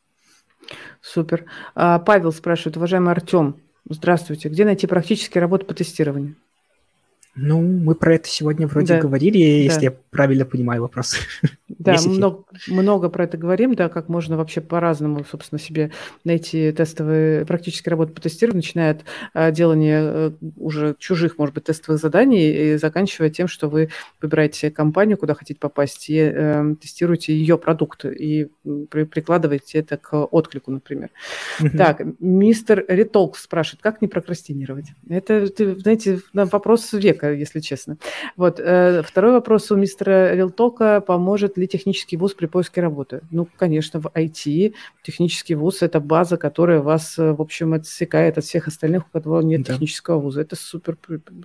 Супер. Павел спрашивает, уважаемый Артем, здравствуйте. Где найти практические работы по тестированию? Ну, мы про это сегодня вроде говорили, если я правильно понимаю вопрос. Да, много про это говорим, да, как можно вообще по-разному, собственно, себе найти тестовые, практические работы по тестированию, начиная от делания уже чужих, может быть, тестовых заданий и заканчивая тем, что вы выбираете компанию, куда хотите попасть, и тестируете ее продукт, и прикладываете это к отклику, например. Так, мистер Ритолк спрашивает, как не прокрастинировать? Это, знаете, вопрос века, если честно. Вот, второй вопрос у мистера Ритолка, поможет ли технический вуз при поиске работы? Ну, конечно, в IT технический вуз – это база, которая вас, в общем, отсекает от всех остальных, у кого нет технического вуза. Это супер,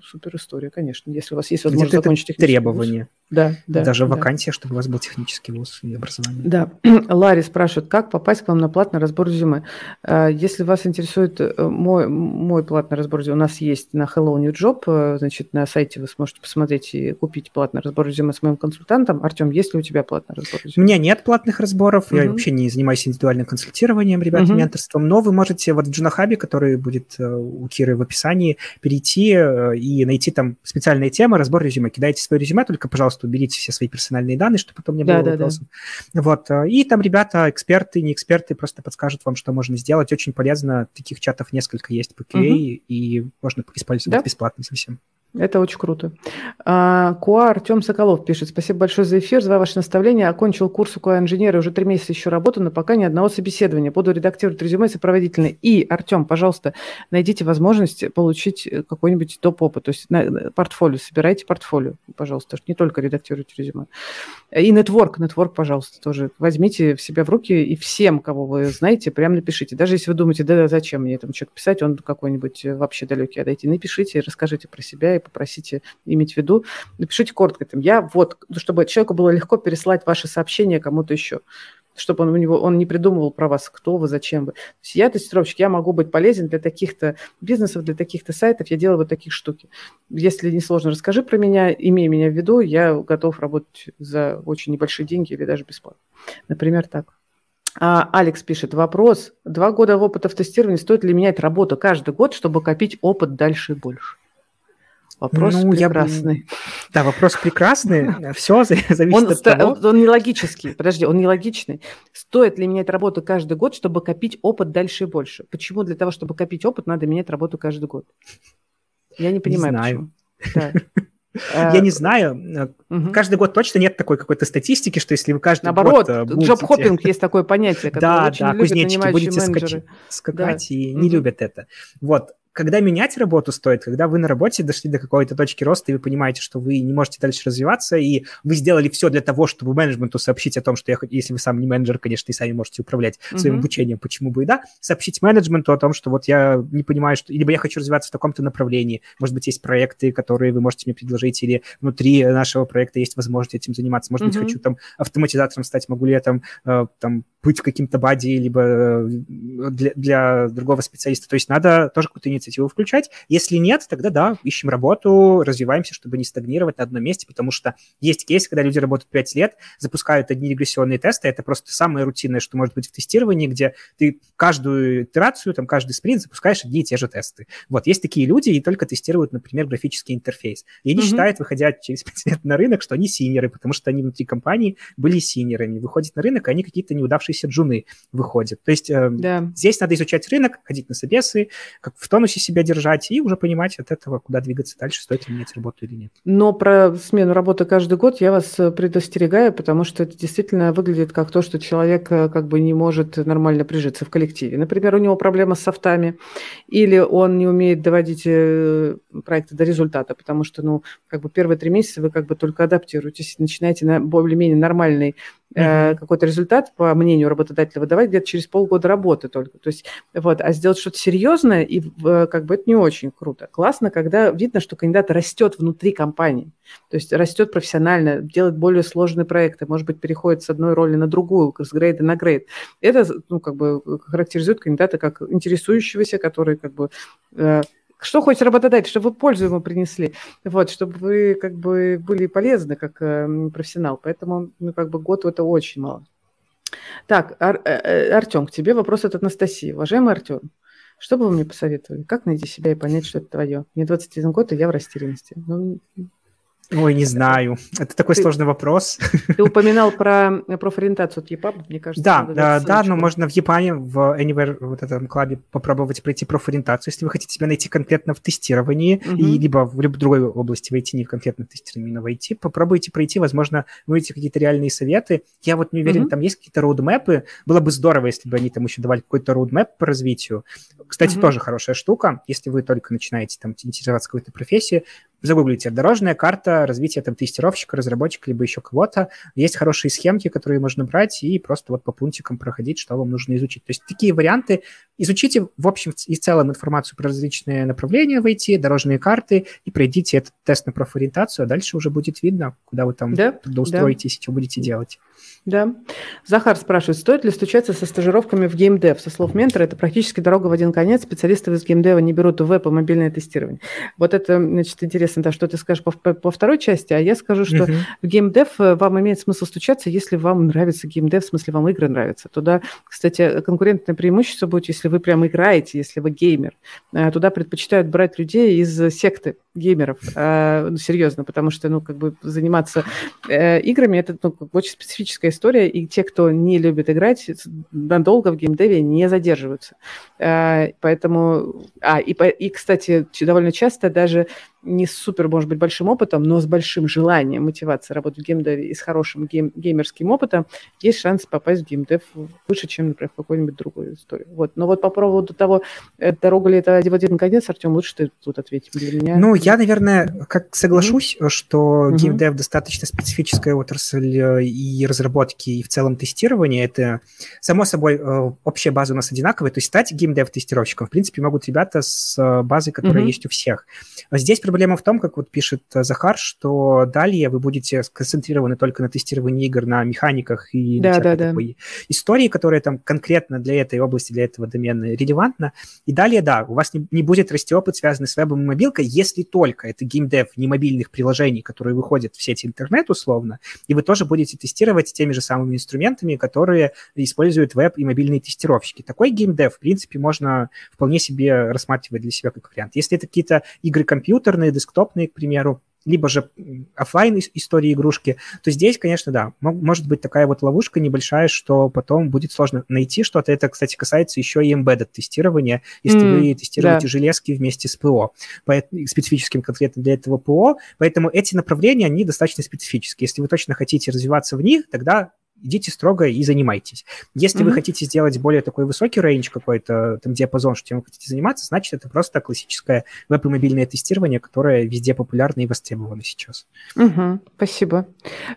супер история, конечно. Если у вас есть возможность закончить технический требование. Вуз. Да, да. Даже вакансия, чтобы у вас был технический вуз и образование. Да. Ларри спрашивает, как попасть к вам на платный разбор резюме? Если вас интересует мой платный разбор резюме, у нас есть на Hello, New Job, значит, на сайте вы сможете посмотреть и купить платный разбор резюме с моим консультантом. Артем, есть ли у тебя платный разбор резюме? У меня нет платных разборов, я вообще не занимаюсь индивидуальным консультированием, ребят, менторством, но вы можете вот в Джунохабе, который будет у Киры в описании, перейти и найти там специальные темы, разбор резюме. Кидайте свое резюме, только, пожалуйста, уберите все свои персональные данные, чтобы потом не было вопросов. Да. Вот. И там ребята, эксперты, не эксперты, просто подскажут вам, что можно сделать. Очень полезно, таких чатов несколько есть по QA, и можно использовать бесплатно совсем. Это очень круто. КУА Артем Соколов пишет. Спасибо большое за эфир, за ваши наставления. Окончил курс у КУА-инженера, уже 3 месяца еще работаю, но пока ни одного собеседования. Буду редактировать резюме сопроводительное. И, Артем, пожалуйста, найдите возможность получить какой-нибудь топ-опыт. То есть портфолио, собирайте портфолио, пожалуйста, не только редактируйте резюме. И нетворк, пожалуйста, тоже возьмите в себя в руки и всем, кого вы знаете, прям напишите. Даже если вы думаете, да зачем мне этому человеку писать, он какой-нибудь вообще далекий отойти. Напишите, расскажите про себя и попросите иметь в виду, напишите коротко там, чтобы человеку было легко переслать ваши сообщения кому-то еще, чтобы он не придумывал про вас, кто вы, зачем вы. То есть я тестировщик, я могу быть полезен для таких-то бизнесов, для таких-то сайтов, я делаю вот такие штуки. Если не сложно, расскажи про меня, имей меня в виду, я готов работать за очень небольшие деньги или даже бесплатно. Например, так. Алекс пишет, вопрос, 2 года опыта в тестировании, стоит ли менять работу каждый год, чтобы копить опыт дальше и больше? Вопрос прекрасный. Да, вопрос прекрасный. Все зависит от того. Он нелогический. Подожди, он нелогичный. Стоит ли менять работу каждый год, чтобы копить опыт дальше и больше? Почему для того, чтобы копить опыт, надо менять работу каждый год? Я не понимаю, почему. Я не знаю. Каждый год точно нет такой какой-то статистики, что если вы каждый год... Наоборот, джоб-хоппинг есть такое понятие, которое очень любят нанимающие менеджеры. Будете скакать и не любят это. Вот. Когда менять работу стоит, когда вы на работе дошли до какой-то точки роста, и вы понимаете, что вы не можете дальше развиваться, и вы сделали все для того, чтобы менеджменту сообщить о том, что если вы сам не менеджер, конечно, и сами можете управлять своим обучением, почему бы и да, сообщить менеджменту о том, что вот я не понимаю, что либо я хочу развиваться в таком-то направлении, может быть, есть проекты, которые вы можете мне предложить, или внутри нашего проекта есть возможность этим заниматься, может быть, хочу там автоматизатором стать, могу ли я там быть в каким-то баде, либо для другого специалиста. То есть надо тоже какую-то инициативу включать. Если нет, тогда да, ищем работу, развиваемся, чтобы не стагнировать на одном месте, потому что есть кейсы, когда люди работают 5 лет, запускают одни регрессионные тесты, это просто самое рутинное, что может быть в тестировании, где ты каждую итерацию, там, каждый спринт запускаешь одни и те же тесты. Вот, есть такие люди, и только тестируют, например, графический интерфейс. И они считают, выходя через 5 лет на рынок, что они синьоры, потому что они внутри компании были синьорами. Выходят на рынок, и они какие-то неудавшиеся джуны выходят. То есть здесь надо изучать рынок, ходить на собесы, как в тонусе себя держать и уже понимать от этого, куда двигаться дальше, стоит ли менять работу или нет. Но про смену работы каждый год я вас предостерегаю, потому что это действительно выглядит как то, что человек как бы не может нормально прижиться в коллективе. Например, у него проблема с софтами, или он не умеет доводить проекты до результата, потому что, как бы первые 3 месяца вы как бы только адаптируетесь, начинаете на более-менее нормальный какой-то результат, по мнению работодателя, выдавать где-то через полгода работы только. То есть, а сделать что-то серьезное, и как бы это не очень круто. Классно, когда видно, что кандидат растет внутри компании, то есть растет профессионально, делает более сложные проекты, может быть, переходит с одной роли на другую, с грейда на грейд. Это, как бы характеризует кандидата как интересующегося, который как бы... Что хочет работодатель, чтобы вы пользу ему принесли, чтобы вы как бы были полезны как профессионал. Поэтому, как бы год это очень мало. Так, Артем, к тебе вопрос от Анастасии. Уважаемый Артем, что бы вы мне посоветовали? Как найти себя и понять, что это твое? Мне 21 год, и я в растерянности. Ой, не знаю. Это такой сложный вопрос. Ты упоминал про профориентацию от EPAM, мне кажется. Да, но можно в EPAM, в Anywhere, вот этом клабе попробовать пройти профориентацию, если вы хотите себя найти конкретно в тестировании, и либо в любой другой области войти, не конкретно в тестировании, но войти. Попробуйте пройти, возможно, выйти какие-то реальные советы. Я вот не уверен, там есть какие-то роудмэпы. Было бы здорово, если бы они там еще давали какой-то роудмэп по развитию. Кстати, тоже хорошая штука. Если вы только начинаете там интересоваться какой-то профессией, загуглите «Дорожная карта развития там, тестировщика, разработчика, либо еще кого-то». Есть хорошие схемки, которые можно брать и просто вот по пунктикам проходить, что вам нужно изучить. То есть такие варианты. Изучите, в общем и в целом, информацию про различные направления в IT, дорожные карты, и пройдите этот тест на профориентацию, а дальше уже будет видно, куда вы там трудоустроитесь, что будете делать. Да. Захар спрашивает, стоит ли стучаться со стажировками в геймдев? Со слов ментора, это практически дорога в один конец. Специалистов из геймдева не берут в веб и мобильное тестирование. Вот это, значит, интересно, да, что ты скажешь по второй части, а я скажу, что в геймдев вам имеет смысл стучаться, если вам нравится геймдев, в смысле вам игры нравятся. Туда, кстати, конкурентное преимущество будет, если вы прямо играете, если вы геймер. Туда предпочитают брать людей из секты геймеров, серьезно, потому что, ну, как бы заниматься играми, это очень специфическая история, и те, кто не любит играть, надолго в геймдеве не задерживаются. Поэтому... кстати, довольно часто даже не с супер, может быть, большим опытом, но с большим желанием, мотивацией работать в геймдеве и с хорошим геймерским опытом, есть шанс попасть в геймдев выше, чем, например, в какую-нибудь другую историю. Вот. Но вот по поводу того, дорога ли это в один конец, Артем, лучше ты тут ответишь для меня. Ну, я, наверное, как соглашусь, что геймдев достаточно специфическая отрасль и разработки, и в целом тестирования. Это, само собой, общая база у нас одинаковая. То есть стать геймдев-тестировщиком, в принципе, могут ребята с базой, которая есть у всех. Здесь проблема в том, как вот пишет Захар, что далее вы будете сконцентрированы только на тестировании игр, на механиках и на такой истории, которая там конкретно для этой области, для этого домена релевантна. И далее, да, у вас не будет расти опыт, связанный с вебом и мобилкой, если только это геймдев не мобильных приложений, которые выходят в сети интернет условно, и вы тоже будете тестировать теми же самыми инструментами, которые используют веб и мобильные тестировщики. Такой геймдев, в принципе, можно вполне себе рассматривать для себя как вариант. Если это какие-то игры компьютерные, десктопные, к примеру, либо же офлайн истории игрушки, то здесь, конечно, да, может быть такая вот ловушка небольшая, что потом будет сложно найти что-то. Это, кстати, касается еще и embedded тестирования, если вы тестируете железки вместе с ПО, специфическим конкретно для этого ПО. Поэтому эти направления, они достаточно специфические. Если вы точно хотите развиваться в них, тогда идите строго и занимайтесь. Если вы хотите сделать более такой высокий рейндж какой-то, там, диапазон, что вы хотите заниматься, значит, это просто классическое веб- и мобильное тестирование, которое везде популярно и востребовано сейчас. Спасибо.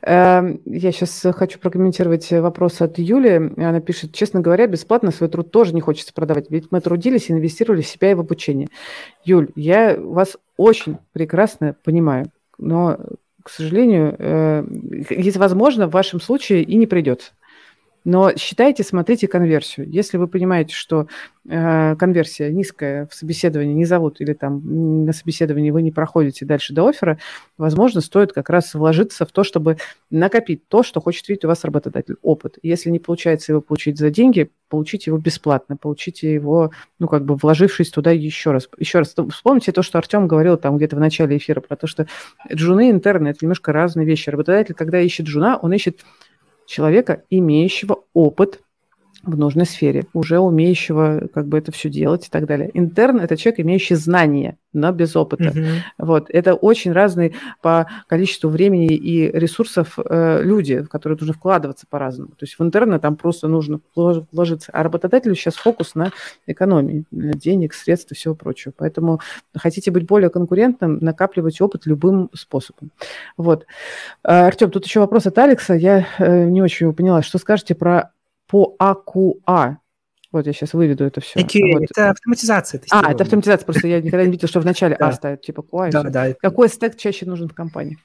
Я сейчас хочу прокомментировать вопрос от Юли. Она пишет, честно говоря, бесплатно свой труд тоже не хочется продавать, ведь мы трудились, инвестировали в себя и в обучение. Юль, я вас очень прекрасно понимаю, но... К сожалению, если возможно, в вашем случае и не придется. Но считайте, смотрите конверсию. Если вы понимаете, что конверсия низкая, в собеседовании не зовут, или там на собеседовании вы не проходите дальше до оффера, возможно, стоит как раз вложиться в то, чтобы накопить то, что хочет видеть у вас работодатель, опыт. Если не получается его получить за деньги, получите его бесплатно, получите его, ну, как бы вложившись туда еще раз. Еще раз вспомните то, что Артем говорил там где-то в начале эфира, про то, что джуны и интерны – это немножко разные вещи. Работодатель, когда ищет джуна, он ищет человека, имеющего опыт в нужной сфере, уже умеющего как бы это все делать и так далее. Интерн – это человек, имеющий знания, но без опыта. Вот. Это очень разные по количеству времени и ресурсов люди, в которые нужно вкладываться по-разному. То есть в интерна там просто нужно вложиться. А работодателю сейчас фокус на экономии, на денег, средств и всего прочего. Поэтому хотите быть более конкурентным, накапливайте опыт любым способом. Вот. Артем, тут еще вопрос от Алекса. Я не очень его поняла. Что скажете про по АКУА? Вот я сейчас выведу это все. Вот. Это автоматизация. Это автоматизация. Просто я никогда не видел, что в начале А ставят, типа КУА. Какой стек чаще нужен в компании?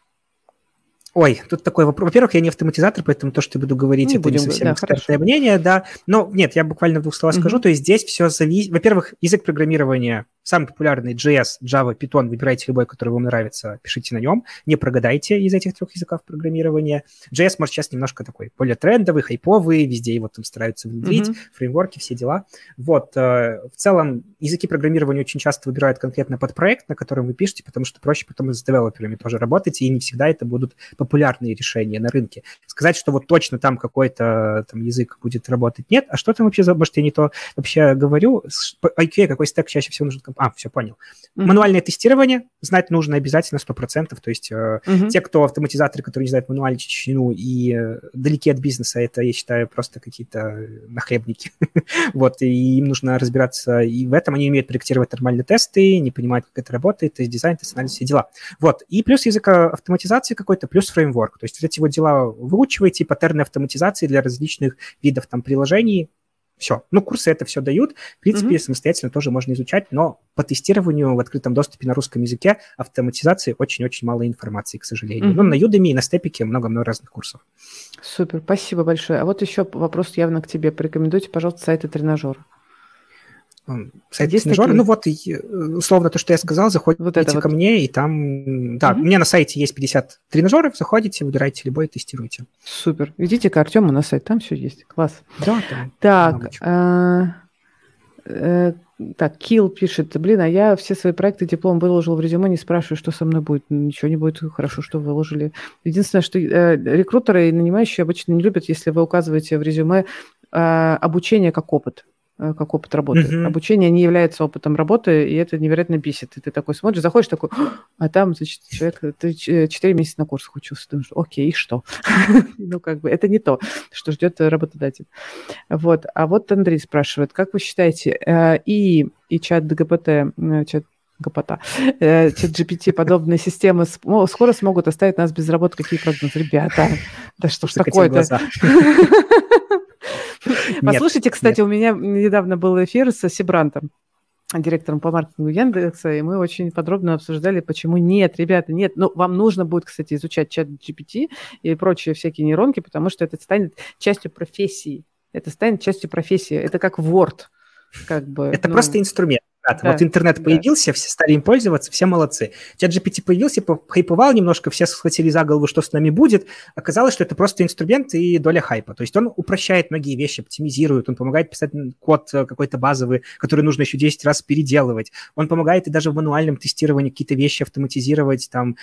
Ой, тут такой вопрос. Во-первых, я не автоматизатор, поэтому то, что я буду говорить, это не совсем экспертное мнение. Да. Но нет, я буквально в двух словах скажу. То есть здесь все зависит... Во-первых, язык программирования самый популярный JS, Java, Python. Выбирайте любой, который вам нравится, пишите на нем. Не прогадайте из этих трех языков программирования. JS, может, сейчас немножко такой более трендовый, хайповый. Везде его там стараются внедрить. Фреймворки, все дела. Вот. В целом, языки программирования очень часто выбирают конкретно под проект, на котором вы пишете, потому что проще потом с девелоперами тоже работать, и не всегда это будут... популярные решения на рынке. Сказать, что вот точно там какой-то там язык будет работать, нет. А что там вообще, может, я не то вообще говорю? IQA, какой стек чаще всего нужен все, понял. Mm-hmm. Мануальное тестирование знать нужно обязательно 100%. То есть те, кто автоматизаторы, которые не знают мануальщину и далеки от бизнеса, это, я считаю, просто какие-то нахлебники. Вот, и им нужно разбираться и в этом. Они умеют проектировать нормальные тесты, не понимают, как это работает, тест-дизайн, тест-анализ, все дела. Вот, и плюс язык автоматизации какой-то, плюс фреймворк. То есть вот эти вот дела выучиваете, паттерны автоматизации для различных видов там приложений. Все. Ну, курсы это все дают. В принципе, самостоятельно тоже можно изучать, но по тестированию в открытом доступе на русском языке автоматизации очень-очень мало информации, к сожалению. Но на Udemy и на Stepik много-много разных курсов. Супер, спасибо большое. А вот еще вопрос явно к тебе. Порекомендуйте, пожалуйста, сайты тренажера. Сайты тренажера, ну вот, условно, то, что я сказал, заходите вот ко мне, и там... Да, у меня на сайте есть 50 тренажеров, заходите, выбирайте любой и тестируйте. Супер. Идите к Артему на сайт, там все есть. Класс. Да, там. Так, Килл пишет, а я все свои проекты диплом выложил в резюме, не спрашиваю, что со мной будет. Ничего не будет, хорошо, что выложили. Единственное, что рекрутеры и нанимающие обычно не любят, если вы указываете в резюме обучение как опыт работы. Обучение не является опытом работы, и это невероятно бесит. И ты такой смотришь, заходишь, такой, а там, значит, человек, ты 4 месяца на курсах учился. Думаешь, окей, и что? Ну, как бы, это не то, что ждет работодатель. Вот. А вот Андрей спрашивает, как вы считаете, и чат ДГПТ, ChatGPT, подобные системы скоро смогут оставить нас без работы? Какие прогнозы? Ребята, да что ж такое-то? Послушайте, кстати, у меня недавно был эфир с Сибрантом, директором по маркетингу Яндекса, и мы очень подробно обсуждали, почему нет, ребята, нет. Ну, вам нужно будет, кстати, изучать ChatGPT и прочие всякие нейронки, потому что это станет частью профессии. Это станет частью профессии. Это как Word. Как бы, это просто инструмент. Да. Вот интернет появился, все стали им пользоваться, все молодцы. ChatGPT появился, хайповал немножко, все схватили за голову, что с нами будет. Оказалось, что это просто инструмент и доля хайпа. То есть он упрощает многие вещи, оптимизирует, он помогает писать код какой-то базовый, который нужно еще 10 раз переделывать. Он помогает и даже в мануальном тестировании какие-то вещи автоматизировать, там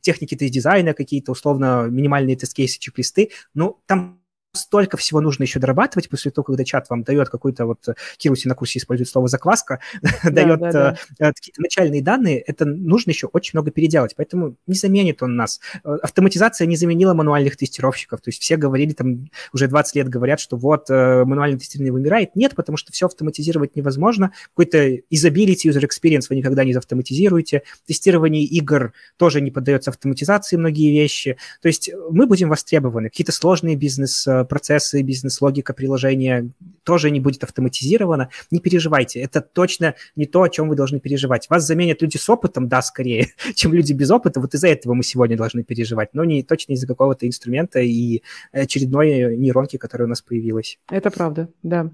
техники тест-дизайна какие-то, условно, минимальные тест-кейсы, чек-листы. Ну, там... Столько всего нужно еще дорабатывать после того, когда чат вам дает какой-то, вот Кируси на курсе использует слово «закваска», дает какие-то начальные данные, это нужно еще очень много переделать, поэтому не заменит он нас. Автоматизация не заменила мануальных тестировщиков, то есть все говорили, там уже 20 лет говорят, что вот мануальное тестирование вымирает. Нет, потому что все автоматизировать невозможно, какой-то изобилити, user experience вы никогда не автоматизируете, тестирование игр тоже не поддается автоматизации многие вещи, то есть мы будем востребованы, какие-то сложные бизнес-процессы, бизнес-логика приложения тоже не будет автоматизирована. Не переживайте, это точно не то, о чем вы должны переживать. Вас заменят люди с опытом, да, скорее, чем люди без опыта. Вот из-за этого мы сегодня должны переживать, но не точно из-за какого-то инструмента и очередной нейронки, которая у нас появилась. Это правда, да.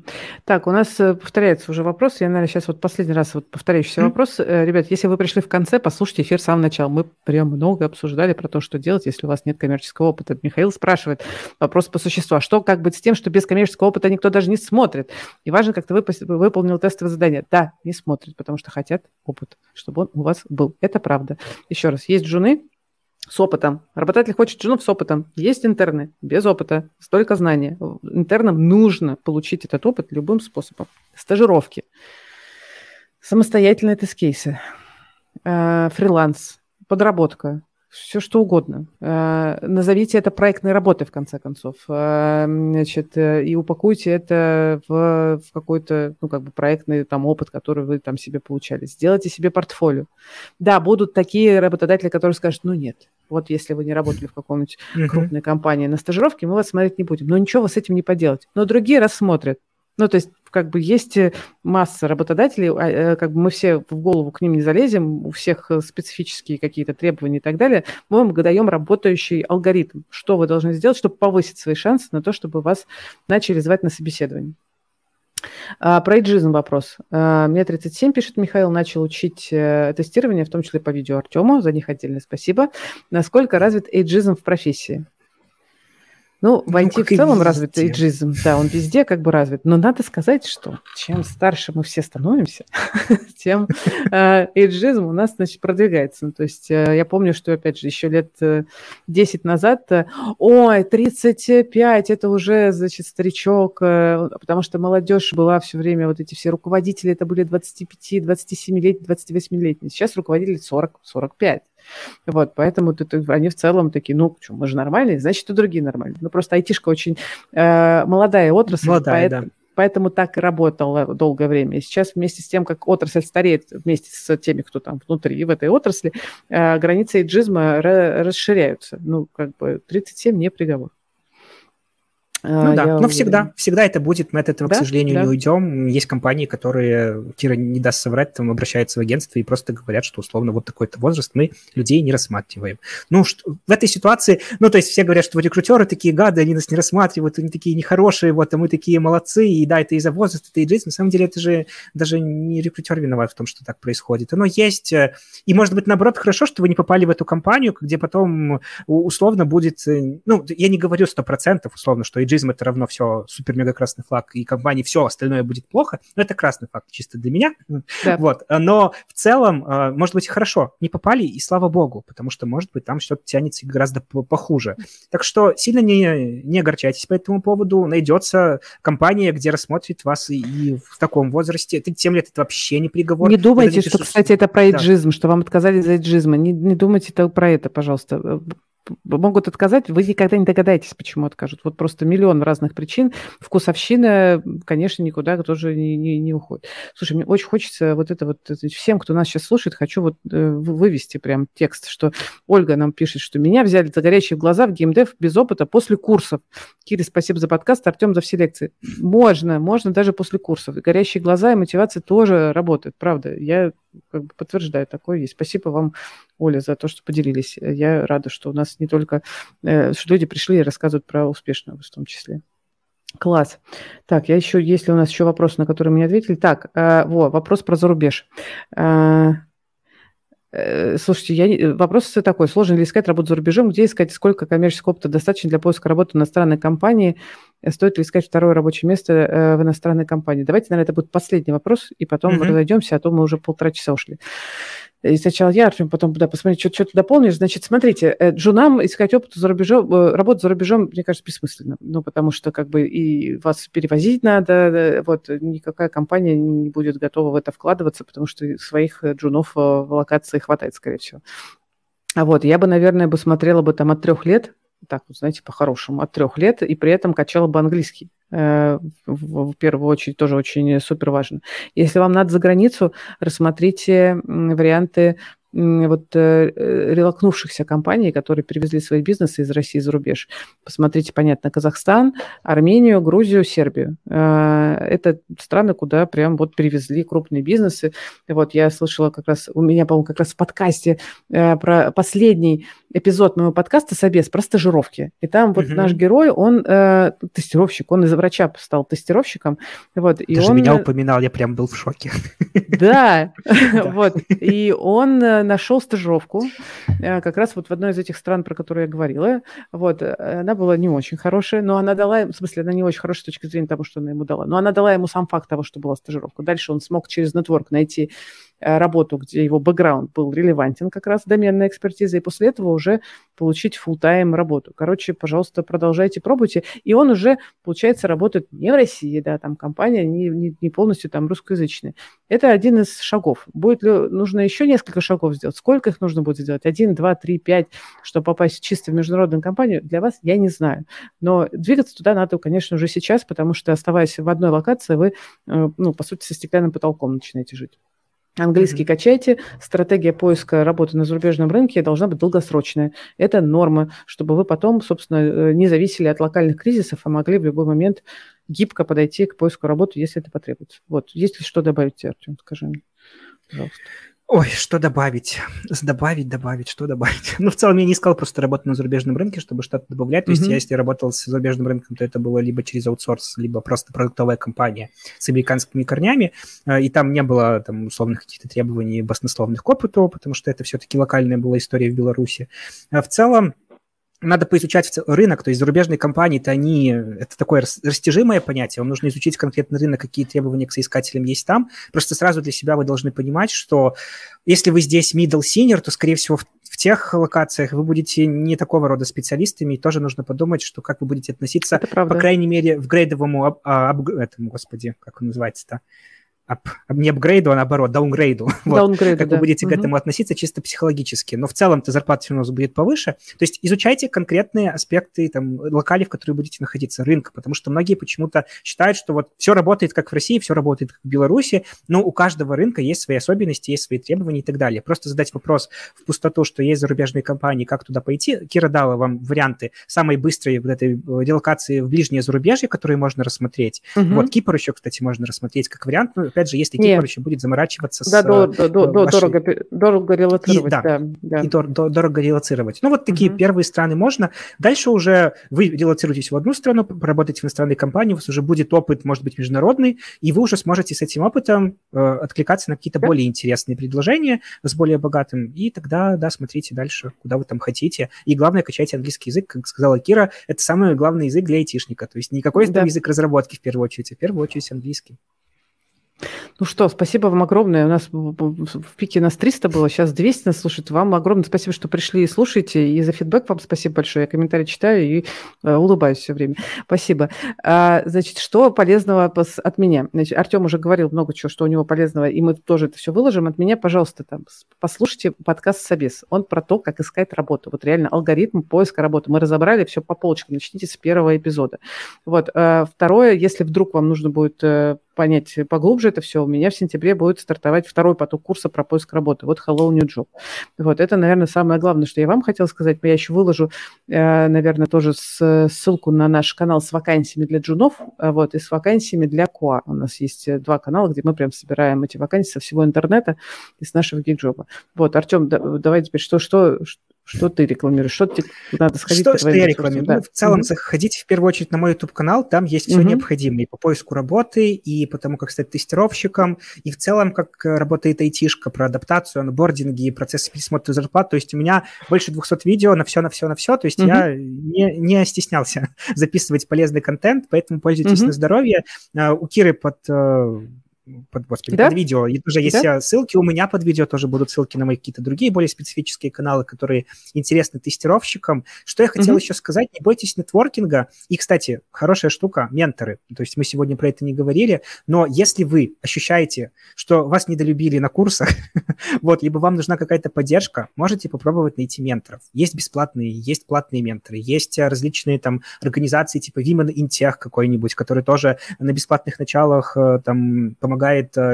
Так, у нас повторяется уже вопрос. Я, наверное, сейчас вот последний раз вот повторяющийся вопрос. Ребят, если вы пришли в конце, послушайте эфир с самого начала. Мы прям много обсуждали про то, что делать, если у вас нет коммерческого опыта. Михаил спрашивает вопрос по существу. А что как быть с тем, что без коммерческого опыта никто даже не смотрит? И важно, как ты выполнил тестовое задание. Да, не смотрят, потому что хотят опыт, чтобы он у вас был. Это правда. Еще раз, есть джуны с опытом. Работодатель хочет джунов с опытом. Есть интерны без опыта, столько знания. Интернам нужно получить этот опыт любым способом. Стажировки, самостоятельные тест-кейсы, фриланс, подработка. Все что угодно. Назовите это проектной работой, в конце концов. Значит, и упакуйте это в какой-то, ну, как бы проектный там, опыт, который вы там себе получали. Сделайте себе портфолио. Да, будут такие работодатели, которые скажут, ну, нет. Вот если вы не работали в какой-нибудь крупной компании на стажировке, мы вас смотреть не будем. Но ничего вы с этим не поделать. Но другие рассмотрят. Ну, то есть, как бы есть масса работодателей, как бы мы все в голову к ним не залезем, у всех специфические какие-то требования и так далее. Мы вам даем работающий алгоритм, что вы должны сделать, чтобы повысить свои шансы на то, чтобы вас начали звать на собеседование. Про эйджизм вопрос. Мне 37, пишет Михаил, начал учить тестирование, в том числе по видео Артема, за них отдельное спасибо. Насколько развит эйджизм в профессии? Ну, в IT в целом развит эйджизм, да, он везде как бы развит. Но надо сказать, что чем старше мы все становимся, тем эйджизм у нас, значит, продвигается. Ну, то есть я помню, что, опять же, еще лет 10 назад, ой, 35, это уже, значит, старичок, потому что молодежь была все время, вот эти все руководители, это были 25, 27-летние, 28-летние. Сейчас руководители 40, 45. Вот, поэтому они в целом такие, ну, что, мы же нормальные, значит, и другие нормальные. Ну, просто айтишка очень молодая отрасль, поэтому так и работала долгое время. И сейчас вместе с тем, как отрасль стареет, вместе с теми, кто там внутри в этой отрасли, границы эйджизма расширяются. Ну, как бы 37 не приговор. Ну да, но всегда это будет, мы от этого, к сожалению, не уйдем. Есть компании, которые, Кира не даст соврать, там обращаются в агентство и просто говорят, что условно вот такой-то возраст, мы людей не рассматриваем. Ну, что, в этой ситуации, ну, то есть все говорят, что рекрутеры такие гады, они нас не рассматривают, они такие нехорошие, вот, а мы такие молодцы, и да, это из-за возраста, это и жизнь. На самом деле это же даже не рекрутер виноват в том, что так происходит. Оно есть, и, может быть, наоборот, хорошо, что вы не попали в эту компанию, где потом условно будет, ну, я не говорю 100%, условно, что эйджизм – это равно все супер-мега красный флаг, и компании все остальное будет плохо. Но это красный флаг чисто для меня. Да. Вот. Но в целом, может быть, хорошо, не попали, и слава богу, потому что, может быть, там что-то тянется гораздо похуже. Так что сильно не огорчайтесь по этому поводу. Найдется компания, где рассмотрит вас и в таком возрасте. 37 лет – это вообще не приговор. Не думайте, что, кстати, это про эйджизм, что вам отказали за эйджизма. Не думайте про это, пожалуйста. Могут отказать, вы никогда не догадаетесь, почему откажут. Вот просто миллион разных причин. Вкусовщина, конечно, никуда тоже не уходит. Слушай, мне очень хочется вот это вот всем, кто нас сейчас слушает, хочу вот вывести прям текст, что Ольга нам пишет, что меня взяли за горячие глаза в геймдев без опыта после курсов. Кире, спасибо за подкаст, Артем за все лекции. Можно даже после курсов. Горячие глаза и мотивация тоже работают, правда. Я как бы подтверждаю, такое есть. Спасибо вам, Оля, за то, что поделились. Я рада, что у нас не только что люди пришли и рассказывают про успешного в том числе. Класс. Так, я еще, если у нас еще вопрос, на который мне ответили. Так, вопрос про зарубеж. Слушайте, вопрос такой. Сложно ли искать работу за рубежом? Где искать? Сколько коммерческого опыта достаточно для поиска работы в иностранной компании? Стоит ли искать второе рабочее место в иностранной компании? Давайте, наверное, это будет последний вопрос, и потом мы разойдемся, а то мы уже полтора часа ушли. И сначала я, Артем, потом посмотреть, что ты дополнишь. Значит, смотрите, джунам искать опыт за рубежом, работу за рубежом, мне кажется, бессмысленно. Ну, потому что как бы и вас перевозить надо, вот никакая компания не будет готова в это вкладываться, потому что своих джунов в локации хватает, скорее всего. А вот я бы, наверное, смотрела бы там от 3 лет, так вот, знаете, по-хорошему, от 3 лет, и при этом качала бы английский. В первую очередь тоже очень супер важно. Если вам надо за границу, рассмотрите варианты вот релокнувшихся компаний, которые перевезли свои бизнесы из России за рубеж. Посмотрите, понятно, Казахстан, Армению, Грузию, Сербию. Это страны, куда прям вот перевезли крупные бизнесы. Вот я слышала как раз, у меня, по-моему, как раз в подкасте про последний эпизод моего подкаста «Собес» про стажировки. И там вот наш герой, он тестировщик, он из врача стал тестировщиком. Вот, и даже он меня упоминал, я прям был в шоке. Да, вот. И он нашел стажировку как раз вот в одной из этих стран, про которую я говорила. Вот, она была не очень хорошая, но она дала, в смысле, она не очень хорошая с точки зрения того, что она ему дала, но она дала ему сам факт того, что была стажировка. Дальше он смог через нетворк найти работу, где его бэкграунд был релевантен, как раз доменная экспертиза, и после этого уже получить фулл-тайм работу. Короче, пожалуйста, продолжайте, пробуйте. И он уже, получается, работает не в России, да, там компания не полностью там русскоязычная. Это один из шагов. Будет ли нужно еще несколько шагов сделать? Сколько их нужно будет сделать? 1, 2, 3, 5, чтобы попасть чисто в международную компанию? Для вас я не знаю. Но двигаться туда надо, конечно, уже сейчас, потому что, оставаясь в одной локации, вы, ну, по сути, со стеклянным потолком начинаете жить. Английский качайте. Стратегия поиска работы на зарубежном рынке должна быть долгосрочная. Это норма, чтобы вы потом, собственно, не зависели от локальных кризисов, а могли в любой момент гибко подойти к поиску работы, если это потребуется. Вот. Есть ли что добавить, Артем, скажи мне, пожалуйста. Ой, что добавить? Добавить, что добавить? Ну, в целом, я не искал просто работу на зарубежном рынке, чтобы что-то добавлять. То есть, если я работал с зарубежным рынком, то это было либо через аутсорс, либо просто продуктовая компания с американскими корнями. И там не было там условных каких-то требований баснословных к опыту, потому что это все-таки локальная была история в Беларуси. В целом, надо поизучать рынок, то есть зарубежные компании-то они, это такое растяжимое понятие, вам нужно изучить конкретно рынок, какие требования к соискателям есть там, просто сразу для себя вы должны понимать, что если вы здесь middle senior, то, скорее всего, в тех локациях вы будете не такого рода специалистами, и тоже нужно подумать, что как вы будете относиться, по крайней мере, в грейдовому, этому, господи, как он называется-то, не апгрейду, а наоборот, даунгрейду. Как вы будете к этому относиться чисто психологически. Но в целом-то зарплата у нас будет повыше. То есть изучайте конкретные аспекты там, локалей, в которые будете находиться, рынка, потому что многие почему-то считают, что вот все работает как в России, все работает как в Беларуси, но у каждого рынка есть свои особенности, есть свои требования и так далее. Просто задать вопрос в пустоту, что есть зарубежные компании, как туда пойти. Кира дала вам варианты самой быстрой вот этой релокации в ближнее зарубежье, которые можно рассмотреть. Вот Кипр еще, кстати, можно рассмотреть как вариант, ну, опять же, если Кипр еще будет заморачиваться с... дорого релоцировать. Дорого релоцировать. Ну, вот такие первые страны можно. Дальше уже вы релоцируетесь в одну страну, поработаете в иностранной компании, у вас уже будет опыт, может быть, международный, и вы уже сможете с этим опытом откликаться на какие-то более интересные предложения с более богатым, и тогда, да, смотрите дальше, куда вы там хотите. И главное, качайте английский язык, как сказала Кира, это самый главный язык для айтишника, то есть никакой там язык разработки в первую очередь, а в первую очередь английский. Ну что, спасибо вам огромное. У нас в пике нас 300 было, сейчас 200 нас слушает. Вам огромное спасибо, что пришли и слушаете, и за фидбэк вам спасибо большое. Я комментарии читаю и улыбаюсь все время. Спасибо. Значит, что полезного от меня? Значит, Артём уже говорил много чего, что у него полезного, и мы тоже это все выложим. От меня, пожалуйста, там, послушайте подкаст «Собес». Он про то, как искать работу. Вот реально алгоритм поиска работы. Мы разобрали все по полочкам. Начните с первого эпизода. Вот. Второе, если вдруг вам нужно будет... понять поглубже это все, у меня в сентябре будет стартовать второй поток курса про поиск работы. Вот Hello, New Job. Вот это, наверное, самое главное, что я вам хотела сказать. Я еще выложу, наверное, тоже ссылку на наш канал с вакансиями для джунов, вот, и с вакансиями для КОА. У нас есть два канала, где мы прям собираем эти вакансии со всего интернета и с нашего гигджоба. Вот, Артем, давай теперь, что ты рекламируешь? Что тебе надо сходить? Что я рекламирую? Да. Ну, в целом, заходите в первую очередь на мой YouTube-канал, там есть все необходимое по поиску работы, и по тому, как стать тестировщиком, и в целом, как работает айтишка, про адаптацию, онбординги, процессы пересмотра зарплат. То есть у меня больше 200 видео на все. То есть я не стеснялся записывать полезный контент, поэтому пользуйтесь на здоровье. У Киры под видео. И тоже есть ссылки. У меня под видео тоже будут ссылки на мои какие-то другие более специфические каналы, которые интересны тестировщикам. Что я хотел еще сказать, не бойтесь нетворкинга. И, кстати, хорошая штука, менторы. То есть мы сегодня про это не говорили, но если вы ощущаете, что вас недолюбили на курсах, вот, либо вам нужна какая-то поддержка, можете попробовать найти менторов. Есть бесплатные, есть платные менторы, есть различные там организации типа Women in Tech какой-нибудь, которые тоже на бесплатных началах там помогает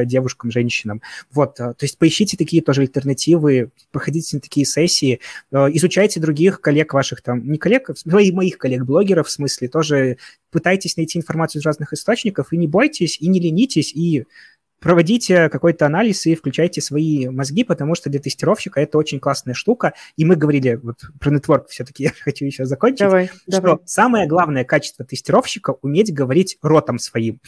девушкам, женщинам. Вот, то есть поищите такие тоже альтернативы, проходите на такие сессии, изучайте других коллег ваших, там, не коллег, моих коллег-блогеров, в смысле, тоже пытайтесь найти информацию из разных источников, и не бойтесь, и не ленитесь, и проводите какой-то анализ и включайте свои мозги, потому что для тестировщика это очень классная штука. И мы говорили вот про нетворк, все-таки я хочу еще закончить, что самое главное качество тестировщика – уметь говорить ротом своим.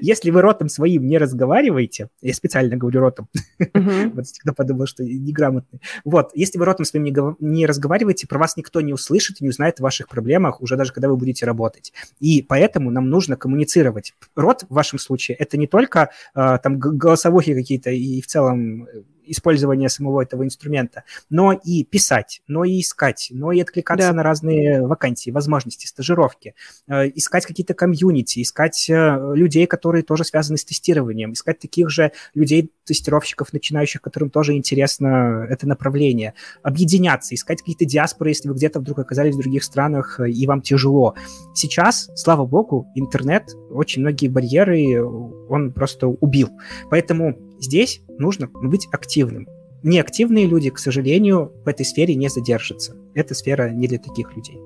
Если вы ротом своим не разговариваете, я специально говорю ротом, вот кто подумал, что неграмотный. Вот, если вы ротом своим не разговариваете, про вас никто не услышит и не узнает о ваших проблемах уже даже когда вы будете работать. И поэтому нам нужно коммуницировать. Рот в вашем случае – это не только... там голосовухи какие-то и в целом использование самого этого инструмента, но и писать, но и искать, но и откликаться на разные вакансии, возможности, стажировки, искать какие-то комьюнити, искать людей, которые тоже связаны с тестированием, искать таких же людей-тестировщиков, начинающих, которым тоже интересно это направление, объединяться, искать какие-то диаспоры, если вы где-то вдруг оказались в других странах и вам тяжело. Сейчас, слава богу, интернет, очень многие барьеры он просто убил. Поэтому здесь нужно быть активным. Неактивные люди, к сожалению, в этой сфере не задержатся. Эта сфера не для таких людей.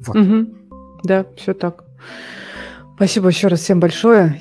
Вот. Да, все так. Спасибо еще раз всем большое.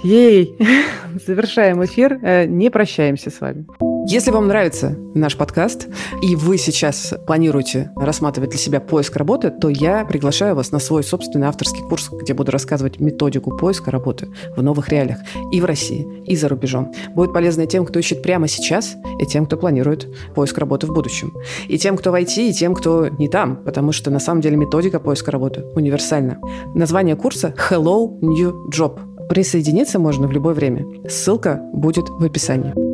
Завершаем эфир. Не прощаемся с вами. Если вам нравится наш подкаст, и вы сейчас планируете рассматривать для себя поиск работы, то я приглашаю вас на свой собственный авторский курс, где буду рассказывать методику поиска работы в новых реалиях и в России, и за рубежом. Будет полезно и тем, кто ищет прямо сейчас, и тем, кто планирует поиск работы в будущем. И тем, кто в IT, и тем, кто не там, потому что на самом деле методика поиска работы универсальна. Название курса «Hello, New Job». Присоединиться можно в любое время. Ссылка будет в описании.